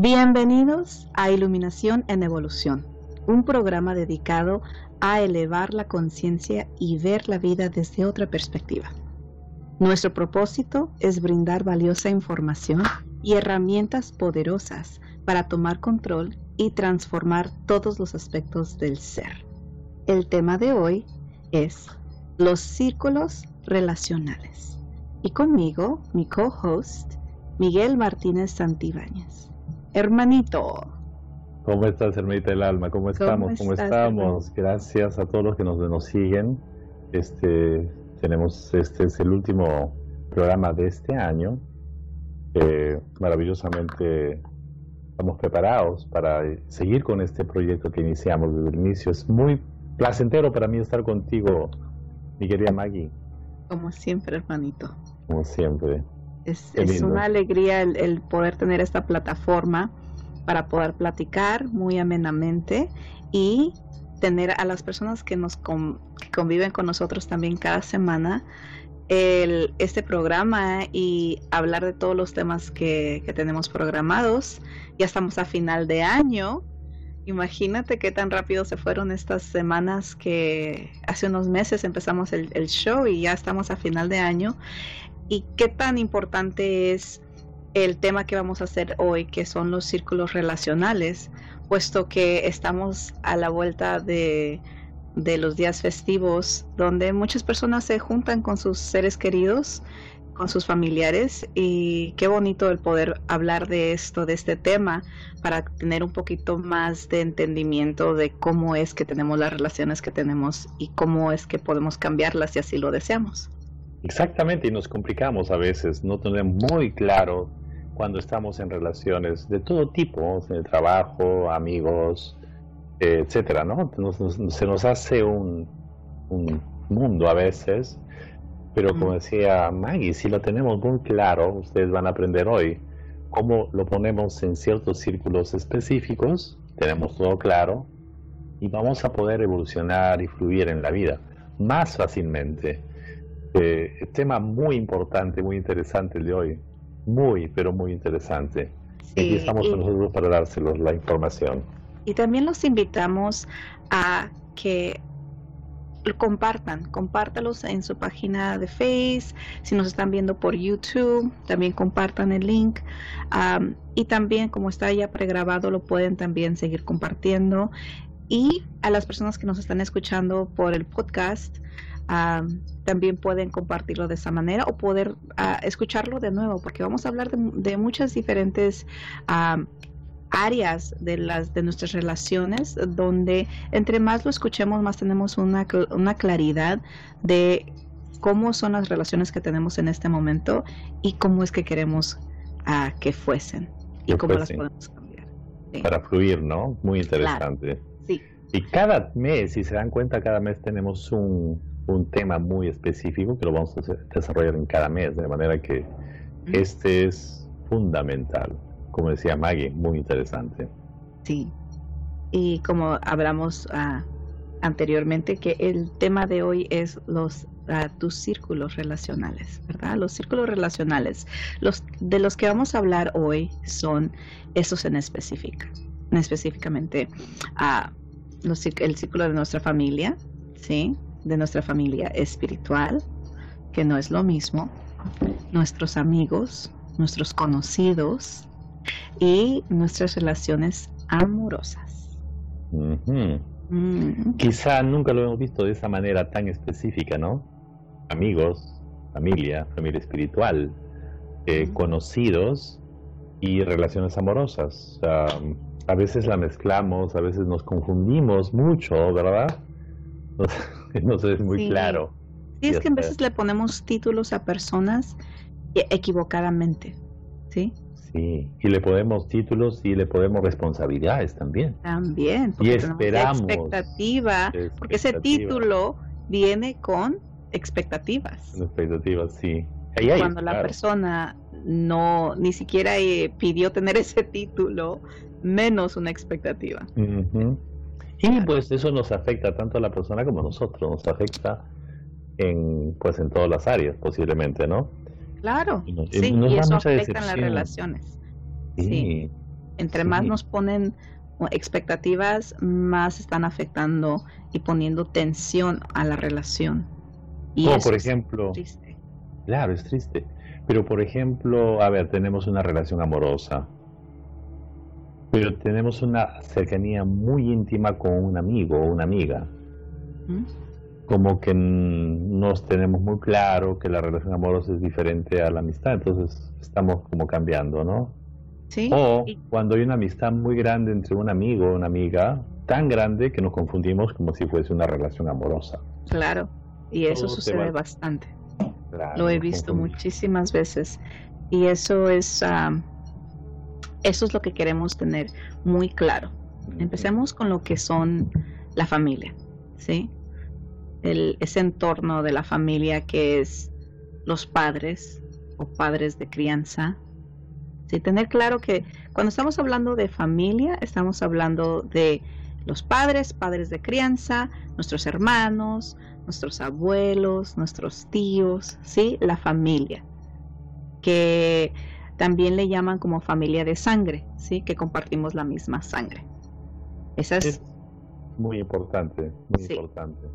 Bienvenidos a Iluminación en Evolución, un programa dedicado a elevar la conciencia y ver la vida desde otra perspectiva. Nuestro propósito es brindar valiosa información y herramientas poderosas para tomar control y transformar todos los aspectos del ser. El tema de hoy es los círculos relacionales. Y conmigo, mi co-host, Miguel Martínez Santibáñez. Hermanito. ¿Cómo estás, hermanita del alma? ¿Cómo estamos? Gracias a todos los que nos siguen. Tenemos, este es el último programa de este año. Maravillosamente estamos preparados para seguir con este proyecto que iniciamos desde el inicio. Es muy placentero para mí estar contigo, mi querida Maggie. Como siempre, hermanito. Como siempre. Es una alegría el poder tener esta plataforma para poder platicar muy amenamente y tener a las personas que que conviven con nosotros también cada semana este programa y hablar de todos los temas que tenemos programados. Ya estamos a final de año. Imagínate qué tan rápido se fueron estas semanas, que hace unos meses empezamos el show y ya estamos a final de año. Y qué tan importante es el tema que vamos a hacer hoy, que son los círculos relacionales, puesto que estamos a la vuelta de los días festivos, donde muchas personas se juntan con sus seres queridos, con sus familiares, y qué bonito el poder hablar de esto, de este tema, para tener un poquito más de entendimiento de cómo es que tenemos las relaciones que tenemos y cómo es que podemos cambiarlas si así lo deseamos. Exactamente, y nos complicamos a veces, no tenemos muy claro cuando estamos en relaciones de todo tipo, en el trabajo, amigos, etcétera, ¿no? Se nos hace un mundo a veces, pero como decía Maggie, si lo tenemos muy claro, ustedes van a aprender hoy cómo lo ponemos en ciertos círculos específicos, tenemos todo claro, y vamos a poder evolucionar y fluir en la vida más fácilmente. Tema muy importante, muy interesante el de hoy. Muy, pero muy interesante. Sí, aquí estamos con nosotros para dárselos la información. Y también los invitamos a que lo compártalos en su página de Facebook. Si nos están viendo por YouTube, también compartan el link. Y también, como está ya pregrabado, lo pueden también seguir compartiendo. Y a las personas que nos están escuchando por el podcast, también pueden compartirlo de esa manera o poder escucharlo de nuevo, porque vamos a hablar de muchas diferentes áreas de nuestras relaciones, donde entre más lo escuchemos, más tenemos una claridad de cómo son las relaciones que tenemos en este momento y cómo es que queremos que fuesen y cómo las podemos cambiar. Sí. Para fluir, ¿no? Muy interesante. Claro. Sí. Y cada mes, si se dan cuenta, cada mes tenemos un tema muy específico que lo vamos a desarrollar en cada mes, de manera que este es fundamental, como decía Maggie, muy interesante. Sí, y como hablamos anteriormente, que el tema de hoy es tus círculos relacionales, ¿verdad? Los círculos relacionales, de los que vamos a hablar hoy son esos específicamente el círculo de nuestra familia, ¿sí? De nuestra familia espiritual, que no es lo mismo, nuestros amigos, nuestros conocidos y nuestras relaciones amorosas. Uh-huh. Quizá nunca lo hemos visto de esa manera tan específica, ¿no? Amigos, familia espiritual, conocidos y relaciones amorosas. A veces la mezclamos, a veces nos confundimos mucho, ¿verdad? No sé, es muy claro. Sí, es que a veces le ponemos títulos a personas equivocadamente, ¿sí? Sí, y le ponemos títulos y le ponemos responsabilidades también. También, porque y esperamos expectativa, porque ese título viene con expectativas. Con expectativas, sí. Cuando la persona no ni siquiera pidió tener ese título, menos una expectativa. Uh-huh. Y pues eso nos afecta tanto a la persona como a nosotros, nos afecta en todas las áreas posiblemente, ¿no? Claro, y eso afecta en las relaciones. Sí. Entre más nos ponen expectativas, más están afectando y poniendo tensión a la relación. Y eso, por ejemplo, es triste. Claro, es triste. Pero por ejemplo, a ver, tenemos una relación amorosa, pero tenemos una cercanía muy íntima con un amigo o una amiga. Como que nos tenemos muy claro que la relación amorosa es diferente a la amistad, entonces estamos como cambiando, ¿no? Sí. O cuando hay una amistad muy grande entre un amigo o una amiga, tan grande que nos confundimos como si fuese una relación amorosa. Claro, y eso sucede bastante. Claro, lo he visto muchísimas veces, y eso es lo que queremos tener muy claro. Empecemos con lo que son la familia, ¿sí? Ese entorno de la familia que es los padres o padres de crianza. Sí, tener claro que cuando estamos hablando de familia, estamos hablando de los padres, padres de crianza, nuestros hermanos, nuestros abuelos, nuestros tíos, sí, la familia, que también le llaman como familia de sangre, sí, que compartimos la misma sangre. Esa es muy importante, muy importante.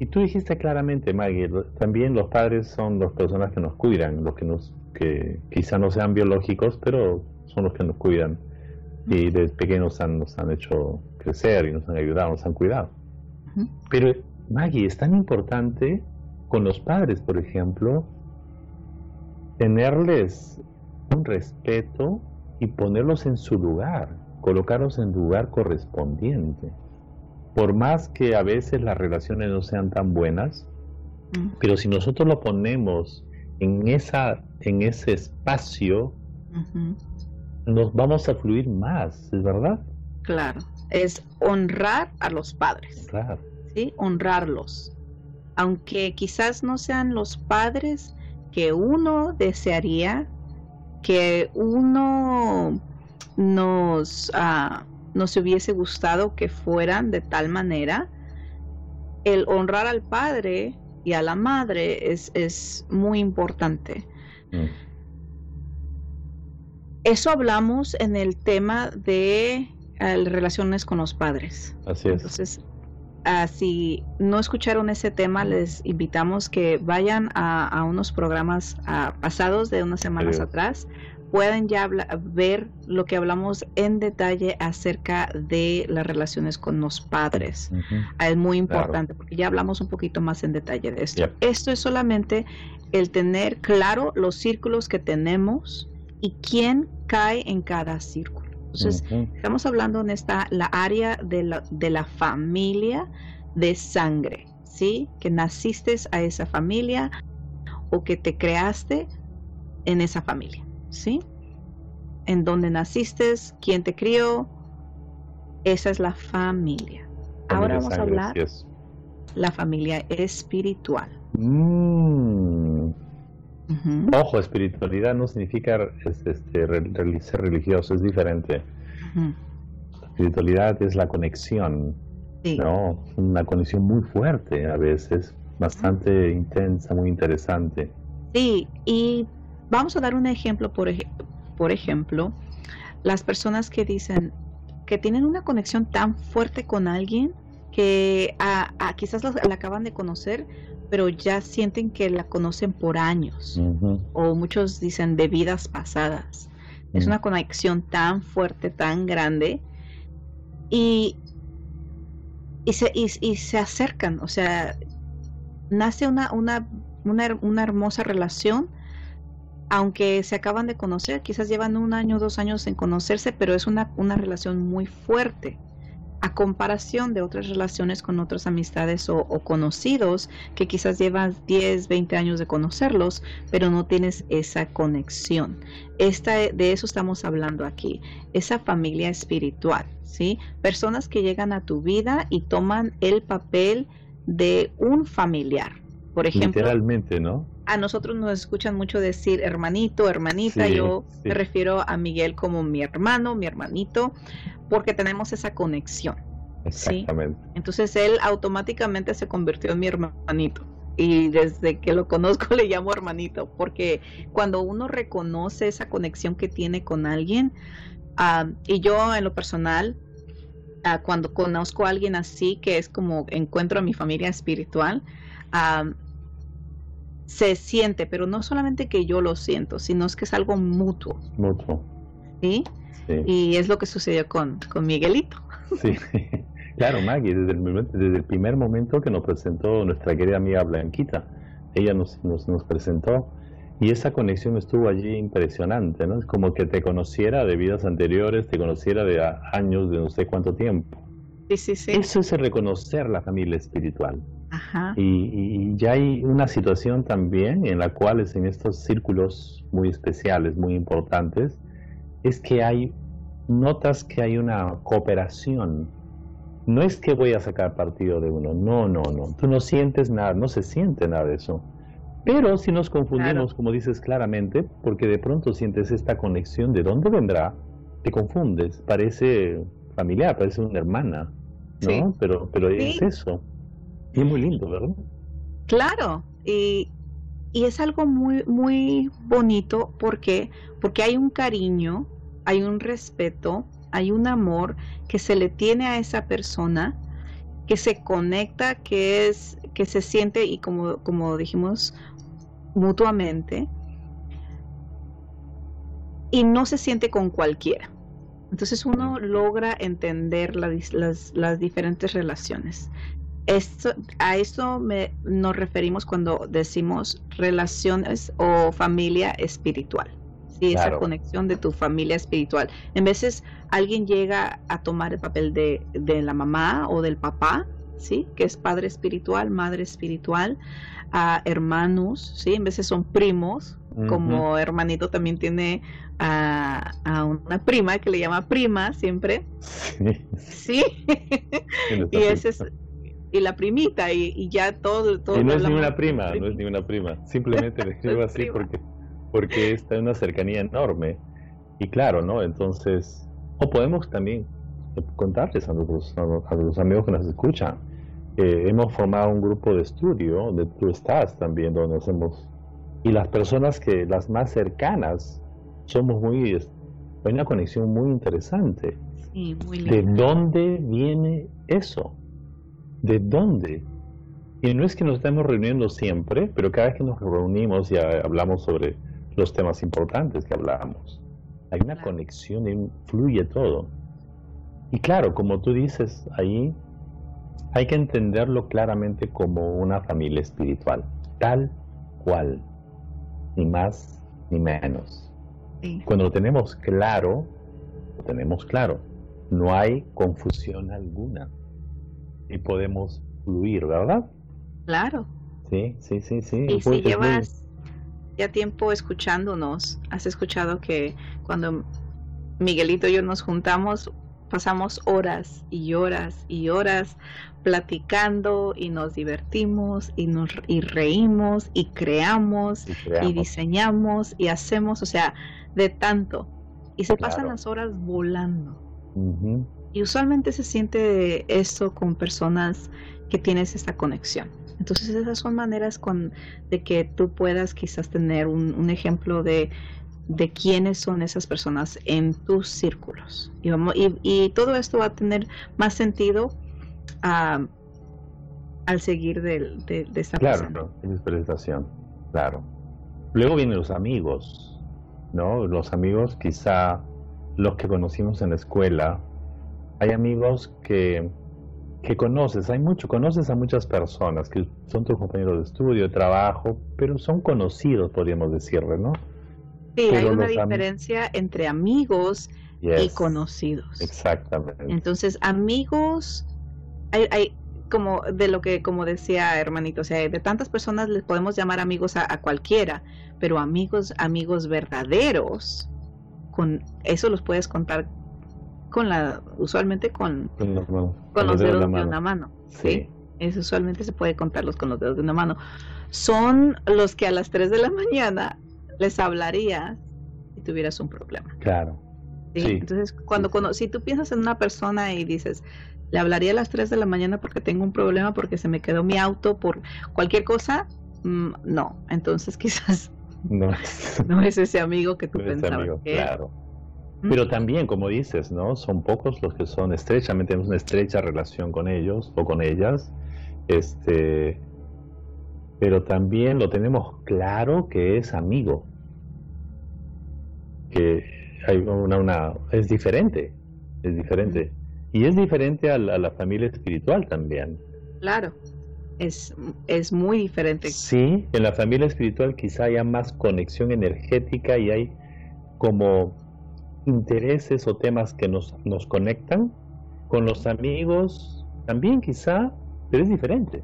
Y tú dijiste claramente, Maggie, también los padres son las personas que nos cuidan, los que nos, que quizá no sean biológicos, pero son los que nos cuidan. Y desde pequeños nos han hecho crecer y nos han ayudado, nos han cuidado. Pero, Maggie, es tan importante con los padres, por ejemplo, tenerles un respeto y ponerlos en su lugar, colocarlos en lugar correspondiente. Por más que a veces las relaciones no sean tan buenas, pero si nosotros lo ponemos en ese espacio, nos vamos a fluir más, ¿es verdad? Claro, es honrar a los padres, claro, ¿sí? Honrarlos, aunque quizás no sean los padres que uno desearía, que uno nos hubiese gustado que fueran de tal manera. El honrar al padre y a la madre es muy importante. Eso hablamos en el tema de relaciones con los padres. Así es. Entonces, si no escucharon ese tema, les invitamos que vayan a unos programas pasados de unas semanas atrás. Pueden ya ver lo que hablamos en detalle acerca de las relaciones con los padres. Es muy importante, claro, porque ya hablamos un poquito más en detalle de esto. Esto es solamente el tener claro los círculos que tenemos y quién cae en cada círculo. Entonces, estamos hablando en la área de la familia de sangre, ¿sí? Que naciste a esa familia o que te creaste en esa familia. ¿Sí? En donde naciste, quién te crió, esa es la familia. Ahora vamos a hablar de la familia espiritual. Ojo, espiritualidad no significa ser religioso, es diferente. Espiritualidad es la conexión, ¿no? Una conexión muy fuerte a veces, bastante intensa, muy interesante. Sí, y vamos a dar un ejemplo, por ejemplo, las personas que dicen que tienen una conexión tan fuerte con alguien que quizás la acaban de conocer, pero ya sienten que la conocen por años, o muchos dicen de vidas pasadas. Es una conexión tan fuerte, tan grande, y se acercan, o sea, nace una hermosa relación. Aunque se acaban de conocer, quizás llevan 1 año, 2 años en conocerse, pero es una relación muy fuerte a comparación de otras relaciones con otras amistades o conocidos que quizás llevas 10, 20 años de conocerlos, pero no tienes esa conexión. De eso estamos hablando aquí, esa familia espiritual, ¿sí? Personas que llegan a tu vida y toman el papel de un familiar, por ejemplo. Literalmente, ¿no? A nosotros nos escuchan mucho decir hermanito, hermanita. Yo me refiero a Miguel como mi hermano, mi hermanito, porque tenemos esa conexión. Exactamente. ¿Sí? Entonces él automáticamente se convirtió en mi hermanito. Y desde que lo conozco le llamo hermanito, porque cuando uno reconoce esa conexión que tiene con alguien, Y yo en lo personal, cuando conozco a alguien así, que es como encuentro a mi familia espiritual, se siente, pero no solamente que yo lo siento, sino es que es algo mutuo. Mutuo. ¿Sí? Sí. Y es lo que sucedió con Miguelito. Sí, claro, Maggie, desde el primer momento que nos presentó nuestra querida amiga Blanquita, ella nos presentó, y esa conexión estuvo allí impresionante, ¿no? Es como que te conociera de vidas anteriores, te conociera de años, de no sé cuánto tiempo. Sí, sí, sí. Eso es el reconocer la familia espiritual. Ajá. Y ya hay una situación también en la cual es en estos círculos muy especiales, muy importantes, es que notas que hay una cooperación. No es que voy a sacar partido de uno, no. Tú no sientes nada, no se siente nada de eso. Pero si nos confundimos, claro, como dices claramente, porque de pronto sientes esta conexión, ¿de dónde vendrá? Te confundes, parece familiar, parece una hermana, ¿no? Sí. Pero sí, es eso. Y es muy lindo, ¿verdad? Claro, y es algo muy, muy bonito porque hay un cariño, hay un respeto, hay un amor que se le tiene a esa persona, que se conecta, que se siente, y como dijimos, mutuamente, y no se siente con cualquiera. Entonces uno logra entender las diferentes relaciones. A esto nos referimos cuando decimos relaciones o familia espiritual. Sí, claro. Esa conexión de tu familia espiritual. En veces alguien llega a tomar el papel de la mamá o del papá, ¿sí? Que es padre espiritual, madre espiritual, hermanos, ¿sí? En veces son primos, uh-huh. Como hermanito también tiene a una prima que le llama prima siempre. Sí. ¿Sí? Y ese es... Y la primita, y ya todo. Y no es ni una prima, simplemente le escribo así porque está en una cercanía enorme. Y claro, ¿no? Entonces, o podemos también contarles a los amigos que nos escuchan. Hemos formado un grupo de estudio, donde tú estás también, donde hacemos... Y las personas que, las más cercanas, hay una conexión muy interesante. Sí, muy linda. ¿De dónde viene eso? ¿De dónde? Y no es que nos estemos reuniendo siempre, pero cada vez que nos reunimos y hablamos sobre los temas importantes que hablábamos, hay una conexión y fluye todo. Y claro, como tú dices, ahí hay que entenderlo claramente como una familia espiritual, tal cual, ni más ni menos. Sí. Cuando lo tenemos claro, no hay confusión alguna. Y podemos fluir, ¿verdad? Claro. Sí. Y si llevas ya tiempo escuchándonos, has escuchado que cuando Miguelito y yo nos juntamos, pasamos horas y horas y horas platicando, y nos divertimos y reímos y creamos y diseñamos y hacemos, o sea, de tanto. Y se pasan las horas volando. Uh-huh. Y usualmente se siente esto con personas que tienes esta conexión. Entonces esas son maneras de que tú puedas quizás tener un ejemplo de quiénes son esas personas en tus círculos. Y todo esto va a tener más sentido al seguir de esta persona. Claro, en presentación, claro. Luego vienen los amigos, ¿no? Los amigos, quizá los que conocimos en la escuela. Hay amigos que conoces, conoces a muchas personas que son tus compañeros de estudio, de trabajo, pero son conocidos, podríamos decirle, ¿no? Sí, pero hay una diferencia entre amigos y conocidos. Exactamente. Entonces, amigos, hay como de lo que, como decía hermanito, o sea, de tantas personas les podemos llamar amigos a cualquiera, pero amigos verdaderos, con eso los puedes contar usualmente con los dedos de una mano. Sí. Eso usualmente se puede contarlos con los dedos de una mano. Son los que a las 3 de la mañana les hablarías si tuvieras un problema. Claro. ¿Sí? Sí. Entonces, si tú piensas en una persona y dices, le hablaría a las 3 de la mañana porque tengo un problema, porque se me quedó mi auto, por cualquier cosa, no. Entonces, quizás no es ese amigo que tú pensabas. Amigo, claro. Pero también, como dices, ¿no? Son pocos los que son estrechamente, tenemos una estrecha relación con ellos o con ellas, pero también lo tenemos claro que es amigo, que hay es diferente, y es diferente a la familia espiritual también. Claro, es muy diferente. Sí, en la familia espiritual quizá haya más conexión energética y hay como intereses o temas que nos conectan. Con los amigos también quizá, pero es diferente,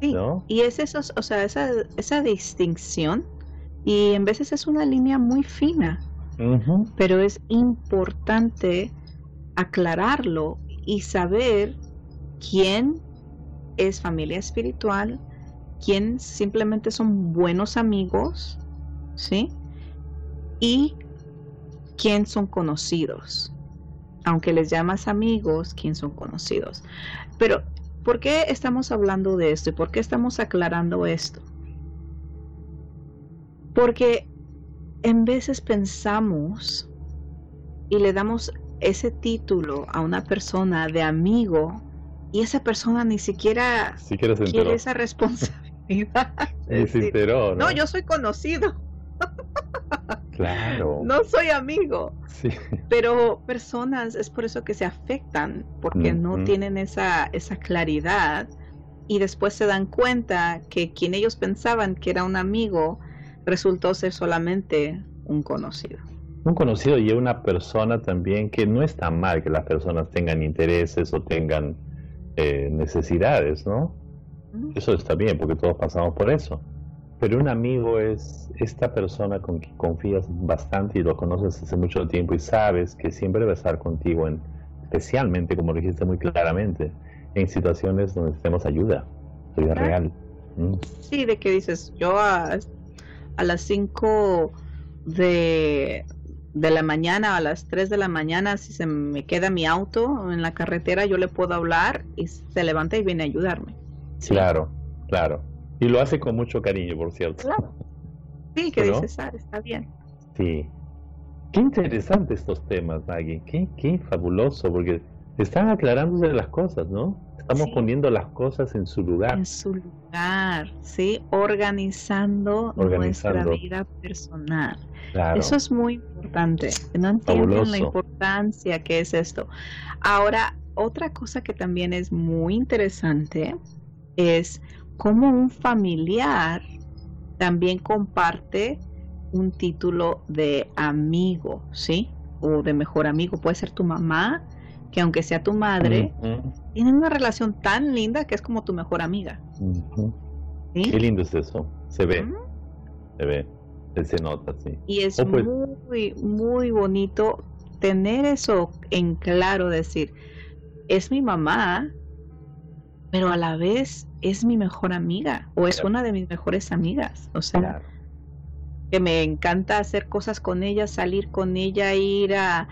¿no? Sí, y es eso, o sea, esa distinción, y en veces es una línea muy fina, pero es importante aclararlo y saber quién es familia espiritual, quién simplemente son buenos amigos, ¿sí? Y quién son conocidos. Aunque les llamas amigos, quién son conocidos. Pero, ¿por qué estamos hablando de esto? ¿Y por qué estamos aclarando esto? Porque en veces pensamos y le damos ese título a una persona de amigo, y esa persona ni siquiera quiere esa responsabilidad. Se enteró, ¿no? No, yo soy conocido. Claro. No soy amigo. Sí. Pero personas, es por eso que se afectan, porque no tienen esa claridad, y después se dan cuenta que quien ellos pensaban que era un amigo resultó ser solamente un conocido. Un conocido, y una persona también que no está mal que las personas tengan intereses o tengan necesidades, ¿no? Eso está bien, porque todos pasamos por eso. Pero un amigo es esta persona con quien confías bastante y lo conoces hace mucho tiempo y sabes que siempre va a estar contigo, especialmente, como lo dijiste muy claramente, en situaciones donde necesitamos ayuda real. Sí, de que dices, yo a las 5 de la mañana, a las 3 de la mañana, si se me queda mi auto en la carretera, yo le puedo hablar y se levanta y viene a ayudarme. ¿Sí? Claro. Y lo hace con mucho cariño, por cierto. Claro. Sí, que ¿no? Dices, está bien. Sí. Qué interesante estos temas, Maggie. Qué fabuloso, porque están aclarándose las cosas, ¿no? Estamos poniendo las cosas en su lugar. En su lugar, sí. Organizando nuestra vida personal. Claro. Eso es muy importante. No entienden la importancia que es esto. Ahora, otra cosa que también es muy interesante es cómo un familiar también comparte un título de amigo, ¿sí? O de mejor amigo. Puede ser tu mamá, que aunque sea tu madre, tienen una relación tan linda que es como tu mejor amiga. ¿Sí? Qué lindo es eso. Se ve. Se nota, sí. Y es muy, muy bonito tener eso en claro, decir, es mi mamá, pero a la vez es mi mejor amiga, o es una de mis mejores amigas. O sea, que me encanta hacer cosas con ella, salir con ella, ir a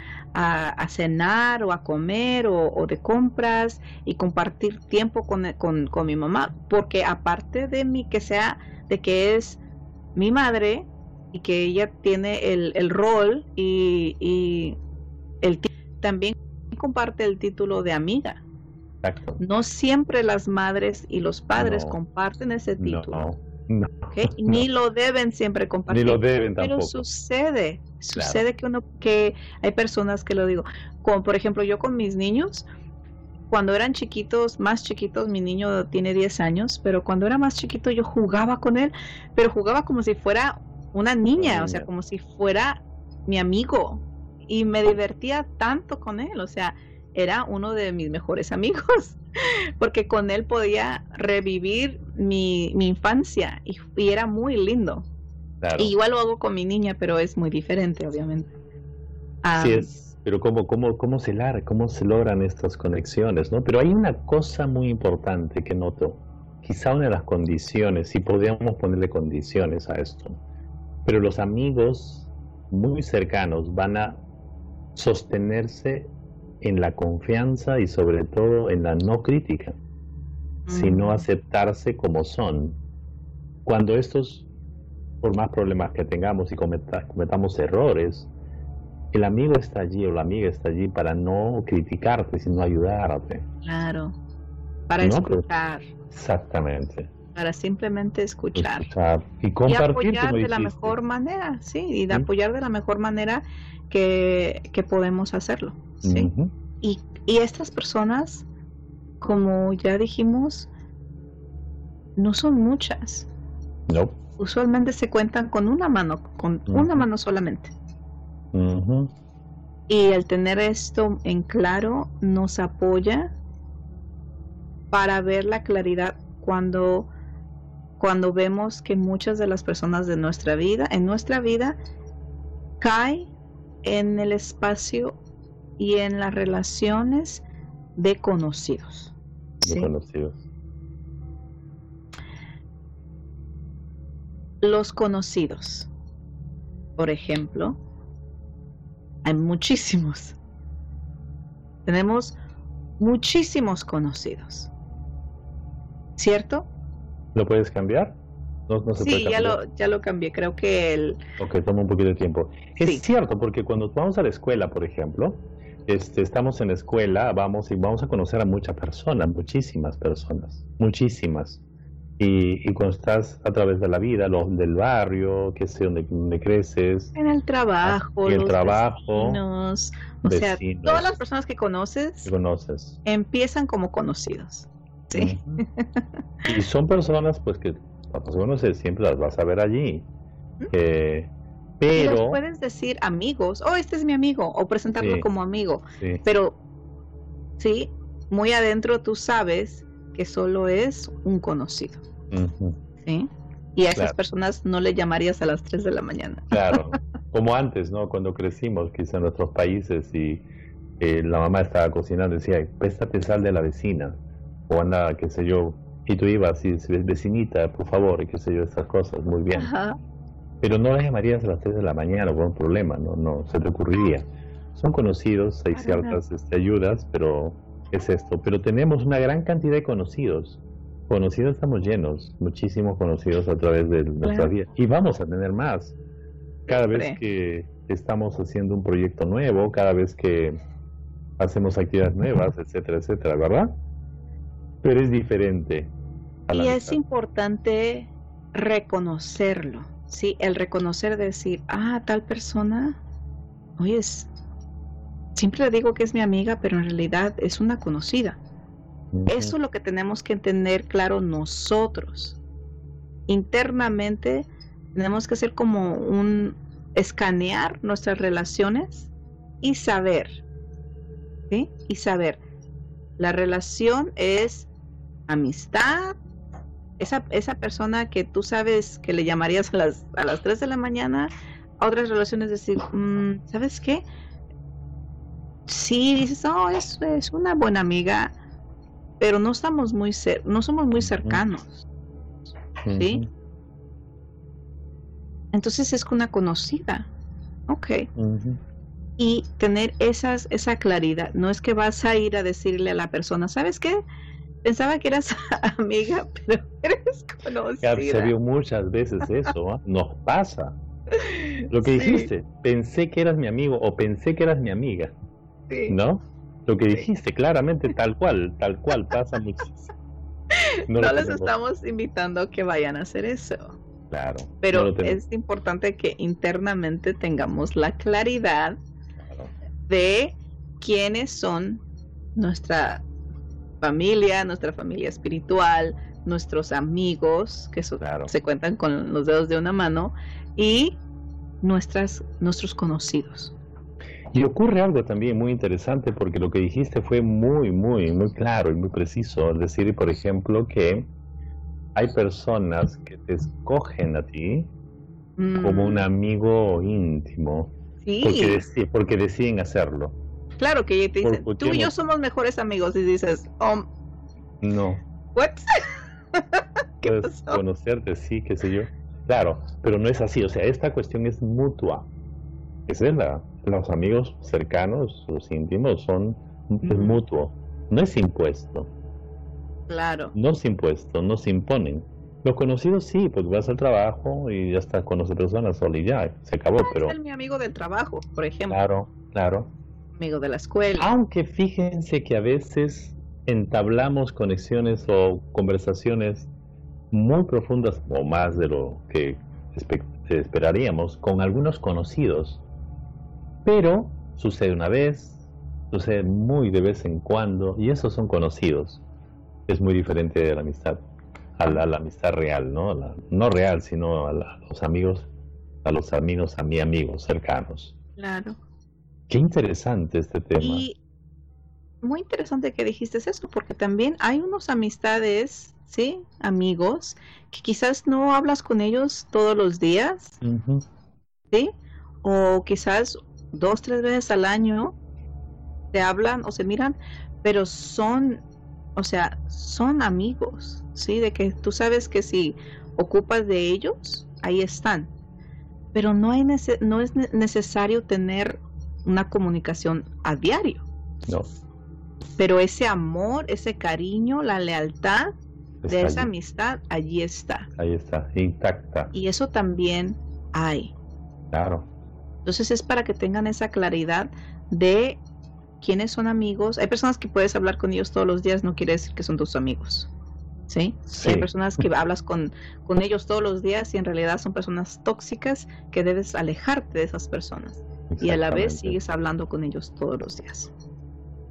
cenar o a comer o de compras, y compartir tiempo con mi mamá, porque aparte de mí, que sea de que es mi madre y que ella tiene el rol y también comparte el título de amiga. Exacto. No siempre las madres y los padres comparten ese título. No. Ni lo deben siempre compartir. Ni lo deben tampoco. Pero sucede que hay personas que lo digo. Como por ejemplo yo con mis niños, cuando eran chiquitos, más chiquitos, mi niño tiene 10 años, pero cuando era más chiquito yo jugaba con él, pero jugaba como si fuera una niña, o sea, como si fuera mi amigo. Y me divertía tanto con él, o sea, era uno de mis mejores amigos, porque con él podía revivir mi infancia y era muy lindo. Claro. Y igual lo hago con mi niña, pero es muy diferente, obviamente. Así es, pero ¿cómo se logran estas conexiones, ¿no? Pero hay una cosa muy importante que noto, quizá una de las condiciones, si podríamos ponerle condiciones a esto, pero los amigos muy cercanos van a sostenerse en la confianza y sobre todo en la no crítica, sino aceptarse como son. Cuando estos, por más problemas que tengamos y cometamos errores, el amigo está allí o la amiga está allí para no criticarte, sino ayudarte. Claro, para escuchar. Exactamente. Para simplemente escuchar. Y compartir. Y apoyar de la mejor manera, sí, y de apoyar de la mejor manera que podemos hacerlo, sí. Uh-huh. Y estas personas, como ya dijimos, no son muchas. No. Usualmente se cuentan con una mano, con uh-huh. una mano solamente. Uh-huh. Y el tener esto en claro nos apoya para ver la claridad cuando vemos que muchas de las personas de nuestra vida, en nuestra vida, cae en el espacio y en las relaciones de conocidos. De ¿sí? conocidos. Los conocidos, por ejemplo, hay muchísimos. Tenemos muchísimos conocidos, ¿cierto? ¿Lo puedes cambiar? No se sí, puede cambiar. Ya lo cambié, creo que el... Ok, toma un poquito de tiempo. Sí. Es cierto, porque cuando vamos a la escuela, por ejemplo, estamos en la escuela, vamos a conocer a muchas personas, muchísimas personas, muchísimas. Y cuando estás a través de la vida, del barrio, que sé, donde creces. En el trabajo, vecinos, o sea, todas las personas que conoces empiezan como conocidos, ¿sí? Uh-huh. Y son personas, pues, que cuando conoces siempre las vas a ver allí. Uh-huh. Pero... Los puedes decir amigos, oh, este es mi amigo, o presentarlo sí, como amigo. Sí. Pero, sí, muy adentro tú sabes que solo es un conocido. Uh-huh. ¿Sí? Y a esas claro. personas no le llamarías a las 3 de la mañana. Claro, como antes, ¿no? Cuando crecimos, quizá en nuestros países, y la mamá estaba cocinando, decía, préstate sal de la vecina, o anda, qué sé yo, y tú ibas, y vecinita, por favor, y qué sé yo, esas cosas, muy bien. Ajá. Pero no las llamarías a las 3 de la mañana, por un problema, no se te ocurriría. Son conocidos, hay ciertas ayudas, pero... es esto, pero tenemos una gran cantidad de conocidos, estamos llenos, muchísimos conocidos a través de nuestra vida, y vamos a tener más cada vez que estamos haciendo un proyecto nuevo, cada vez que hacemos actividades nuevas, etcétera, etcétera, ¿verdad? Pero es diferente a la y mitad. Es importante reconocerlo, sí, el reconocer, decir, tal persona, oye, siempre le digo que es mi amiga, pero en realidad es una conocida. Uh-huh. Eso es lo que tenemos que tener claro nosotros. Internamente tenemos que hacer como escanear nuestras relaciones y saber, ¿sí? Y saber, la relación es amistad, esa persona que tú sabes que le llamarías a las 3 de la mañana, a otras relaciones decir, ¿sabes qué? Sí, dices, es una buena amiga, pero no somos muy cercanos, ¿sí? Uh-huh. Entonces es una conocida, okay. Uh-huh. Y tener esa claridad, no es que vas a ir a decirle a la persona, ¿sabes qué? Pensaba que eras amiga, pero eres conocida. Ya se vio muchas veces eso, ¿eh? Nos pasa. Lo que dijiste, pensé que eras mi amigo o pensé que eras mi amiga. Sí. ¿No? Lo que dijiste, claramente, tal cual, pasa muchísimo. No les estamos invitando a que vayan a hacer eso. Claro. Pero es importante que internamente tengamos la claridad de quiénes son nuestra familia espiritual, nuestros amigos, que se cuentan con los dedos de una mano, y nuestros conocidos. Y ocurre algo también muy interesante, porque lo que dijiste fue muy, muy, muy claro y muy preciso. Es decir, por ejemplo, que hay personas que te escogen a ti como un amigo íntimo. Sí. Porque deciden hacerlo. Claro, que te dicen, tú y yo somos mejores amigos. Y dices, no. ¿What? ¿Qué pasó? Conocerte, sí, qué sé yo. Claro, pero no es así. O sea, esta cuestión es mutua. Esa es los amigos cercanos, los íntimos, es mutuo, no es impuesto. Claro. No es impuesto, no se imponen. Los conocidos sí, pues vas al trabajo y ya está, conoce personas solo y ya, se acabó, pero... Puede ser mi amigo del trabajo, por ejemplo. Claro, claro. Amigo de la escuela. Aunque fíjense que a veces entablamos conexiones o conversaciones muy profundas, o más de lo que esperaríamos, con algunos conocidos. Pero sucede una vez, sucede muy de vez en cuando, y esos son conocidos. Es muy diferente de la amistad. A la amistad real, ¿no? No real, sino a mi amigos cercanos. Claro. Qué interesante este tema. Y muy interesante que dijiste eso, porque también hay unos amistades, ¿sí? Amigos, que quizás no hablas con ellos todos los días, uh-huh. ¿Sí? O quizás 2, 3 veces al año te hablan o se miran, pero son... O sea, son amigos, ¿sí? De que tú sabes que si ocupas de ellos, ahí están. Pero no es necesario tener una comunicación a diario. No. Pero ese amor, ese cariño, la lealtad de esa amistad, allí está. Ahí está, intacta. Y eso también hay. Claro. Entonces es para que tengan esa claridad de... ¿Quiénes son amigos? Hay personas que puedes hablar con ellos todos los días, no quiere decir que son tus amigos, ¿sí? Sí. Hay personas que hablas con ellos todos los días y en realidad son personas tóxicas que debes alejarte de esas personas. Y a la vez sigues hablando con ellos todos los días.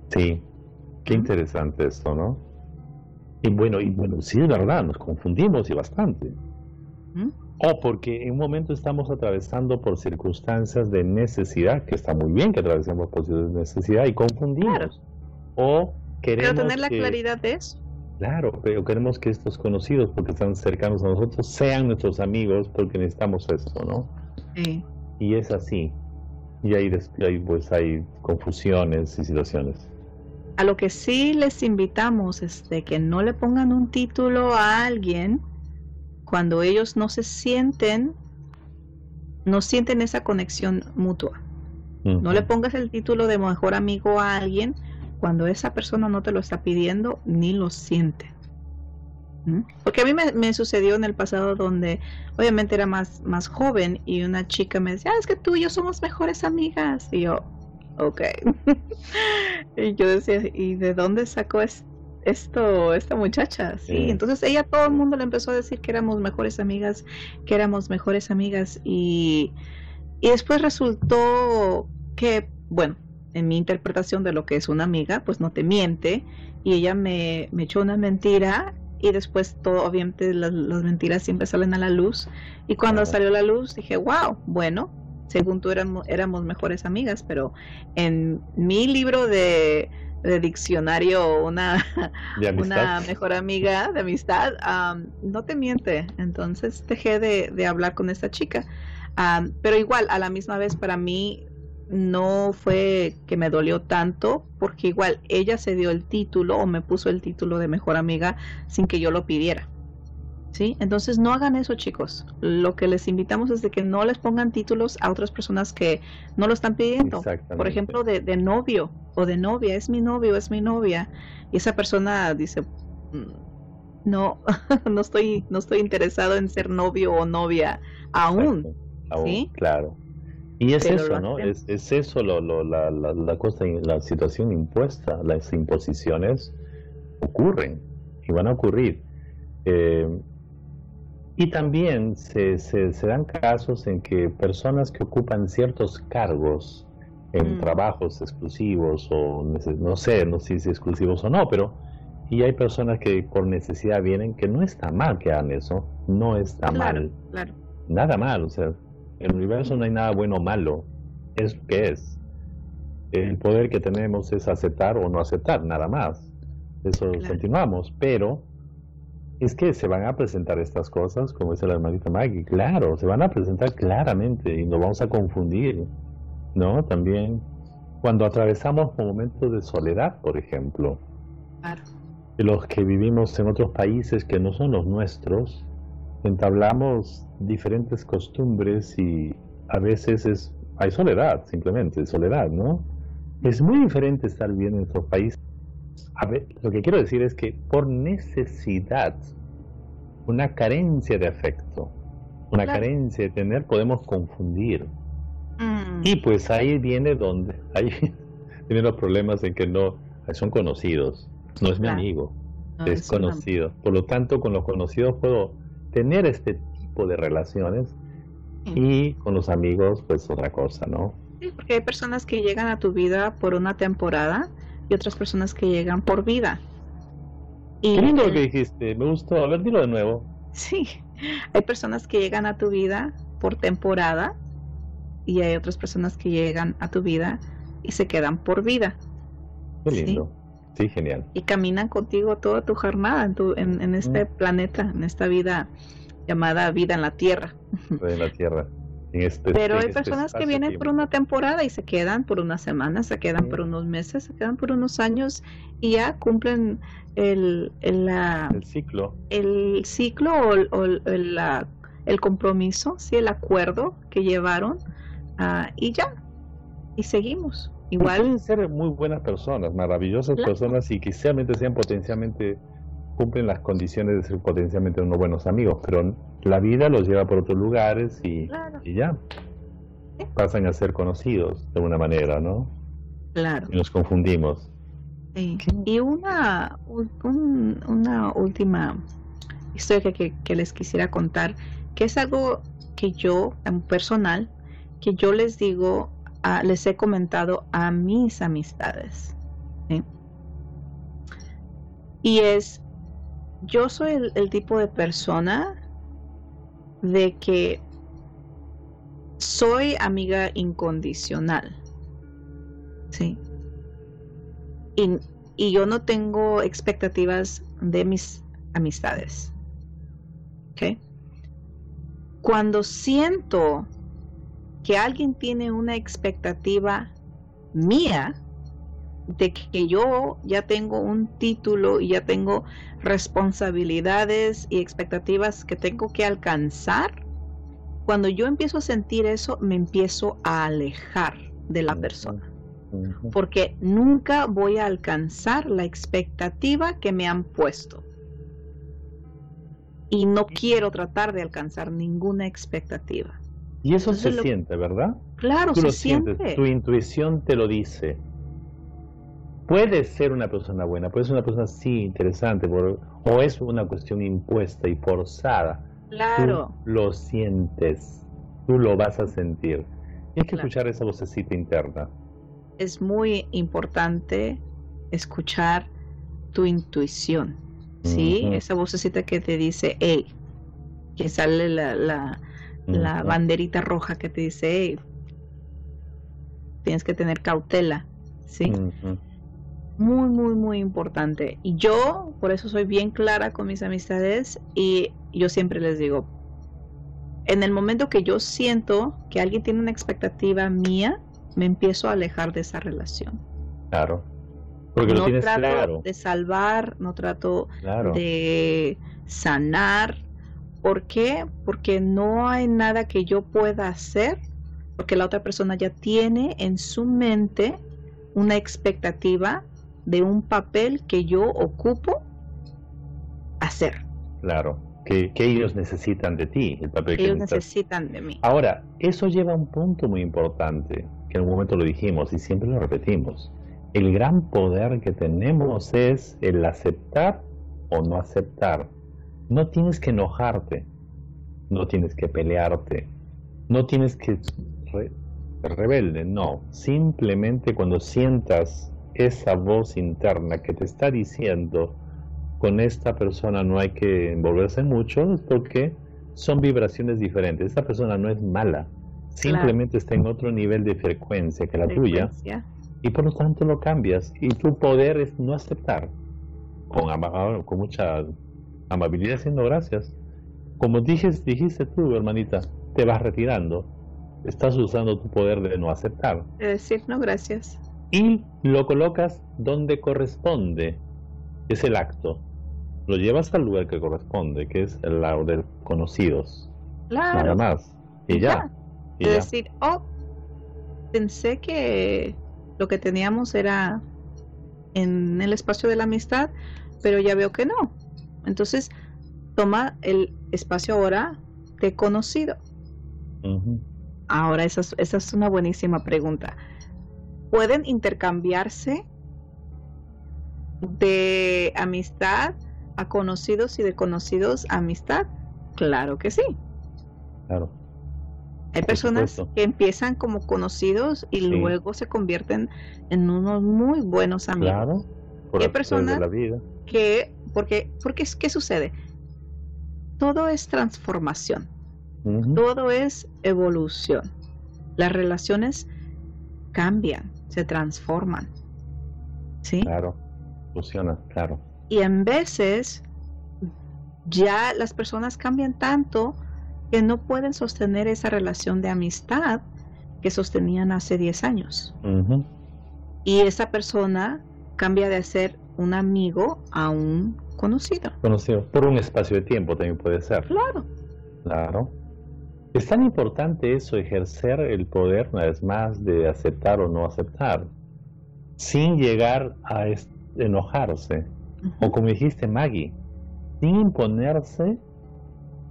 Sí, qué interesante esto, ¿no? Y bueno, sí, es verdad, nos confundimos y bastante. ¿Mm? Porque en un momento estamos atravesando por circunstancias de necesidad, que está muy bien que atravesemos por circunstancias de necesidad y confundimos. Claro. O queremos... Pero tener la claridad de eso. Claro, pero queremos que estos conocidos, porque están cercanos a nosotros, sean nuestros amigos, porque necesitamos eso, ¿no? Sí. Y es así. Y ahí pues hay confusiones y situaciones. A lo que sí les invitamos es de que no le pongan un título a alguien... cuando ellos no sienten esa conexión mutua. Uh-huh. No le pongas el título de mejor amigo a alguien cuando esa persona no te lo está pidiendo ni lo siente. ¿Mm? Porque a mí me sucedió en el pasado donde obviamente era más joven y una chica me decía, es que tú y yo somos mejores amigas. Y yo, ok. Y yo decía, ¿y de dónde sacó esta muchacha? Sí, entonces ella, todo el mundo le empezó a decir que éramos mejores amigas, y después resultó que, bueno, en mi interpretación de lo que es una amiga, pues no te miente, y ella me echó una mentira, y después todo, obviamente las mentiras siempre salen a la luz, y cuando salió la luz dije, wow, bueno, según tú éramos mejores amigas, pero en mi libro de diccionario, una mejor amiga de amistad, no te miente. Entonces dejé de hablar con esta chica, pero igual a la misma vez para mí no fue que me dolió tanto, porque igual ella se dio el título o me puso el título de mejor amiga sin que yo lo pidiera, ¿sí? Entonces no hagan eso, chicos. Lo que les invitamos es de que no les pongan títulos a otras personas que no lo están pidiendo. Por ejemplo, de novio o de novia, es mi novio, es mi novia, y esa persona dice, no, no estoy interesado en ser novio o novia aún. Exacto, ¿sí? Claro. Y es... Pero eso, ¿no? Es eso la cosa, la situación impuesta, las imposiciones ocurren y van a ocurrir. Y también se dan casos en que personas que ocupan ciertos cargos en trabajos exclusivos, o no sé si exclusivos o no, pero y hay personas que por necesidad vienen, que no está mal que hagan eso, no está mal, claro. Nada mal, o sea, en el universo no hay nada bueno o malo, es lo que es. El poder que tenemos es aceptar o no aceptar, nada más. Eso, claro. Continuamos, pero es que se van a presentar estas cosas, como dice la hermanita Maggie, claro, se van a presentar claramente y nos vamos a confundir, ¿no? También cuando atravesamos momentos de soledad, por ejemplo. Claro. Los que vivimos en otros países que no son los nuestros, entablamos diferentes costumbres y a veces hay soledad, simplemente, soledad, ¿no? Es muy diferente estar bien en otros países. A ver, lo que quiero decir es que por necesidad una carencia de afecto, una carencia de tener, podemos confundir. Y pues ahí viene donde, ahí vienen los problemas en que no, son conocidos, no es mi amigo, no, es conocido. Por lo tanto, con los conocidos puedo tener este tipo de relaciones y con los amigos, pues otra cosa, ¿no? Sí, porque hay personas que llegan a tu vida por una temporada y otras personas que llegan por vida. Y, qué lindo lo que dijiste, me gustó, a ver, dilo de nuevo. Sí, hay personas que llegan a tu vida por temporada y hay otras personas que llegan a tu vida y se quedan por vida. Qué lindo, sí, sí, genial. Y caminan contigo toda tu jornada en este planeta, en esta vida llamada vida en la Tierra. En la Tierra. Pero hay personas que vienen por una temporada y se quedan por unas semanas, se quedan por unos meses, se quedan por unos años y ya cumplen el ciclo. El ciclo o el compromiso, sí, el acuerdo que llevaron y ya, y seguimos. Igual pueden ser muy buenas personas, maravillosas personas y que sean potencialmente, cumplen las condiciones de ser potencialmente unos buenos amigos, pero la vida los lleva por otros lugares y, y ya pasan a ser conocidos de una manera, ¿no? Claro. Y nos confundimos. Sí. Y una última historia que les quisiera contar, que es algo que yo, en personal, que yo les digo, les he comentado a mis amistades, ¿sí? Y es, yo soy el tipo de persona de que soy amiga incondicional, ¿sí? Y yo no tengo expectativas de mis amistades, ¿ok? Cuando siento que alguien tiene una expectativa mía, de que yo ya tengo un título y ya tengo responsabilidades y expectativas que tengo que alcanzar, cuando yo empiezo a sentir eso, me empiezo a alejar de la persona, porque nunca voy a alcanzar la expectativa que me han puesto y no quiero tratar de alcanzar ninguna expectativa. Y eso entonces, se siente, ¿verdad? Claro, tú se siente. Tu intuición te lo dice. Puedes ser una persona buena, puedes ser una persona sí interesante, o es una cuestión impuesta y forzada. Claro. Tú lo sientes, tú lo vas a sentir. Y hay que escuchar esa vocecita interna. Es muy importante escuchar tu intuición, ¿sí? Esa vocecita que te dice, hey, que sale la banderita roja que te dice, hey, tienes que tener cautela, ¿sí? Muy, muy, muy importante. Y yo, por eso soy bien clara con mis amistades y yo siempre les digo, en el momento que yo siento que alguien tiene una expectativa mía, me empiezo a alejar de esa relación. Claro. Porque no lo tienes trato de salvar, no trato de sanar. ¿Por qué? Porque no hay nada que yo pueda hacer, porque la otra persona ya tiene en su mente una expectativa de un papel que yo ocupo hacer. Claro, que ellos necesitan de ti, el papel que ellos necesitan de mí. Ahora, eso lleva a un punto muy importante, que en un momento lo dijimos y siempre lo repetimos. El gran poder que tenemos es el aceptar o no aceptar. No tienes que enojarte, no tienes que pelearte, no tienes que rebelde, no. Simplemente cuando sientas esa voz interna que te está diciendo con esta persona no hay que envolverse mucho, porque son vibraciones diferentes. Esta persona no es mala, simplemente está en otro nivel de frecuencia que la tuya y por lo tanto lo cambias, y tu poder es no aceptar con mucha amabilidad, haciendo gracias. Como dijiste tú, hermanita, te vas retirando, estás usando tu poder de no aceptar, de decir no gracias, y lo colocas donde corresponde. Es el acto, lo llevas al lugar que corresponde, que es el lado de conocidos, nada más, y ya. Y de decir, oh, pensé que lo que teníamos era en el espacio de la amistad, pero ya veo que no. Entonces toma el espacio ahora de conocido. Uh-huh. Ahora, esa es una buenísima pregunta. ¿Pueden intercambiarse de amistad a conocidos y de conocidos a amistad? Claro que sí. Claro. Hay personas que empiezan como conocidos y sí, luego se convierten en unos muy buenos amigos. Claro. Por hay personas de la vida. Que, porque ¿qué sucede? Todo es transformación. Uh-huh. Todo es evolución. Las relaciones cambian, se transforman. ¿Sí? Claro. Funciona, claro. Y en veces ya las personas cambian tanto que no pueden sostener esa relación de amistad que sostenían hace 10 años. Uh-huh. Y esa persona cambia de ser un amigo a un conocido. Conocido, por un espacio de tiempo también puede ser. Claro. Claro. Es tan importante eso, ejercer el poder, una vez más, de aceptar o no aceptar, sin llegar a enojarse, uh-huh, o como dijiste, Maggie, sin imponerse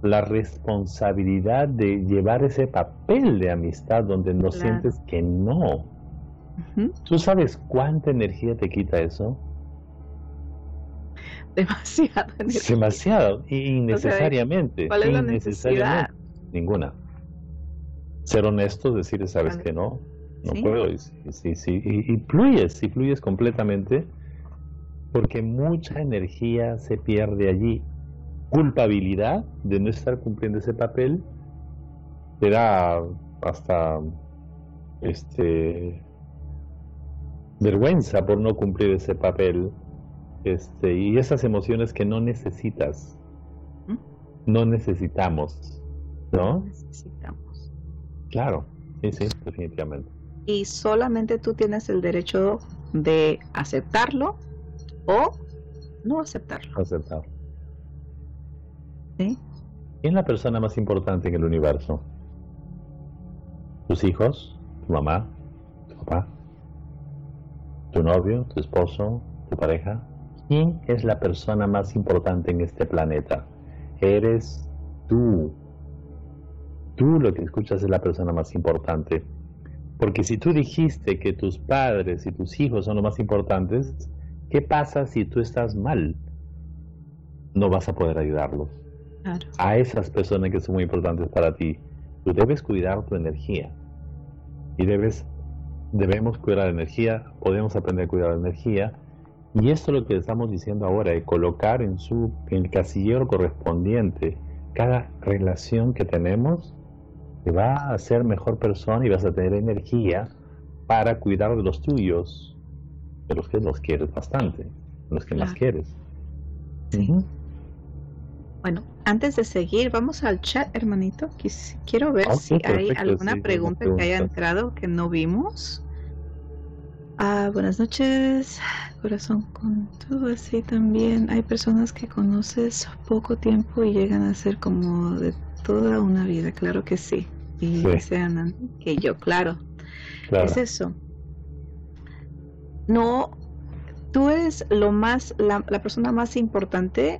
la responsabilidad de llevar ese papel de amistad donde no, claro, sientes que no. Uh-huh. ¿Tú sabes cuánta energía te quita eso? Demasiada energía. Demasiado, innecesariamente. O sea, ¿cuál es la necesidad? Ninguna. Ser honesto, decir, sabes, vale, que no ¿sí? puedo. Y fluyes completamente, porque mucha energía se pierde allí. Culpabilidad de no estar cumpliendo ese papel te da hasta vergüenza por no cumplir ese papel, y esas emociones que no necesitas. ¿Mm? No necesitamos, ¿no? No necesitamos. Claro, sí, definitivamente. Y solamente tú tienes el derecho de aceptarlo o no aceptarlo. Aceptarlo. ¿Sí? ¿Quién es la persona más importante en el universo? ¿Tus hijos? ¿Tu mamá? ¿Tu papá? ¿Tu novio? ¿Tu esposo? ¿Tu pareja? ¿Quién es la persona más importante en este planeta? Eres tú. Tú, lo que escuchas, es la persona más importante. Porque si tú dijiste que tus padres y tus hijos son los más importantes, ¿qué pasa si tú estás mal? No vas a poder ayudarlos. Claro. A esas personas que son muy importantes para ti, tú debes cuidar tu energía. Y debemos cuidar la energía, podemos aprender a cuidar la energía. Y esto es lo que estamos diciendo ahora, de colocar en el casillero correspondiente cada relación que tenemos, te va a hacer mejor persona y vas a tener energía para cuidar de los tuyos, de los que los quieres bastante, de los que, claro, más quieres. Sí. Uh-huh. Bueno, antes de seguir, vamos al chat, hermanito. Quiero ver si perfecto, hay alguna pregunta que haya entrado que no vimos. Buenas noches, corazón con tú. Así también hay personas que conoces poco tiempo y llegan a ser como de toda una vida. Claro que sí. Y sí, sean que yo, claro. Es eso. No, tú eres la persona más importante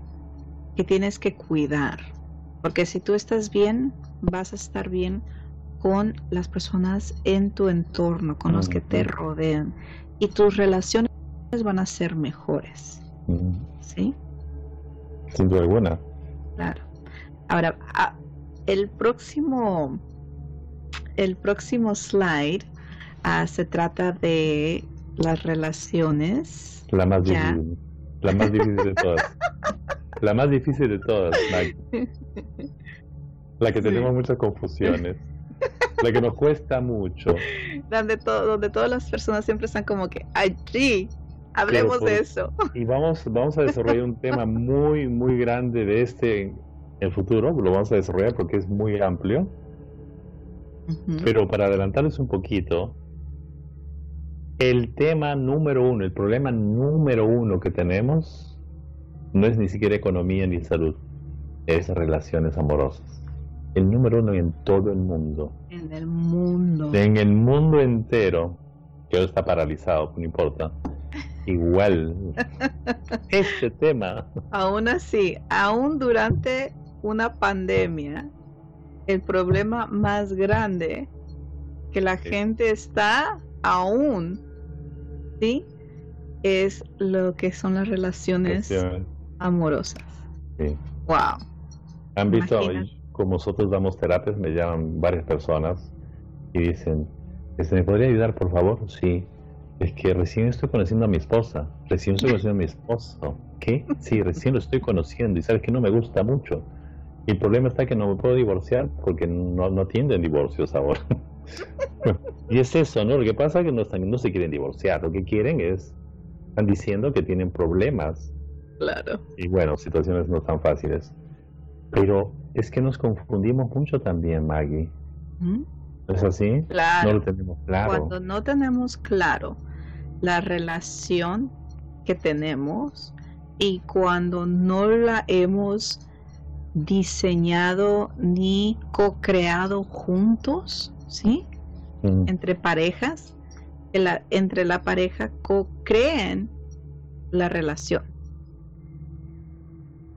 que tienes que cuidar, porque si tú estás bien, vas a estar bien con las personas en tu entorno, con, uh-huh, los que te rodean, y tus relaciones van a ser mejores, uh-huh, ¿sí? Sin duda alguna. Claro. Ahora, el próximo slide se trata de las relaciones. La más difícil. La más difícil de todas. La más difícil de todas, Maggie. La que tenemos, sí, muchas confusiones. La que nos cuesta mucho. Donde todas las personas siempre están como que allí, hablemos, claro, de eso. Y vamos a desarrollar un tema muy, muy grande de en el futuro. Lo vamos a desarrollar porque es muy amplio. Uh-huh. Pero para adelantarles un poquito, el tema número uno, el problema número uno que tenemos, no es ni siquiera economía ni salud, es relaciones amorosas. El número uno en todo el mundo. En el mundo. En el mundo entero, que ahora está paralizado, no importa. igual este tema. Aún así, aún durante una pandemia, el problema más grande que la gente está aún, ¿sí?, es lo que son las relaciones amorosas. Sí. Wow. Han visto, como nosotros damos terapias, me llaman varias personas y dicen, ¿me podría ayudar, por favor? Sí. Es que recién estoy conociendo a mi esposa, recién estoy conociendo a mi esposo. ¿Qué? Sí, recién lo estoy conociendo y sabes que no me gusta mucho. Y el problema está que no me puedo divorciar porque no tienden divorcios ahora. Y es eso, ¿no? Lo que pasa es que no se quieren divorciar, lo que quieren es, están diciendo que tienen problemas. Claro. Y bueno, situaciones no tan fáciles. Pero es que nos confundimos mucho también, Maggie. ¿No es así? Claro. No lo tenemos claro. Cuando no tenemos claro la relación que tenemos y cuando no la hemos diseñado ni co-creado juntos, ¿sí? Entre parejas, entre la pareja co-creen la relación.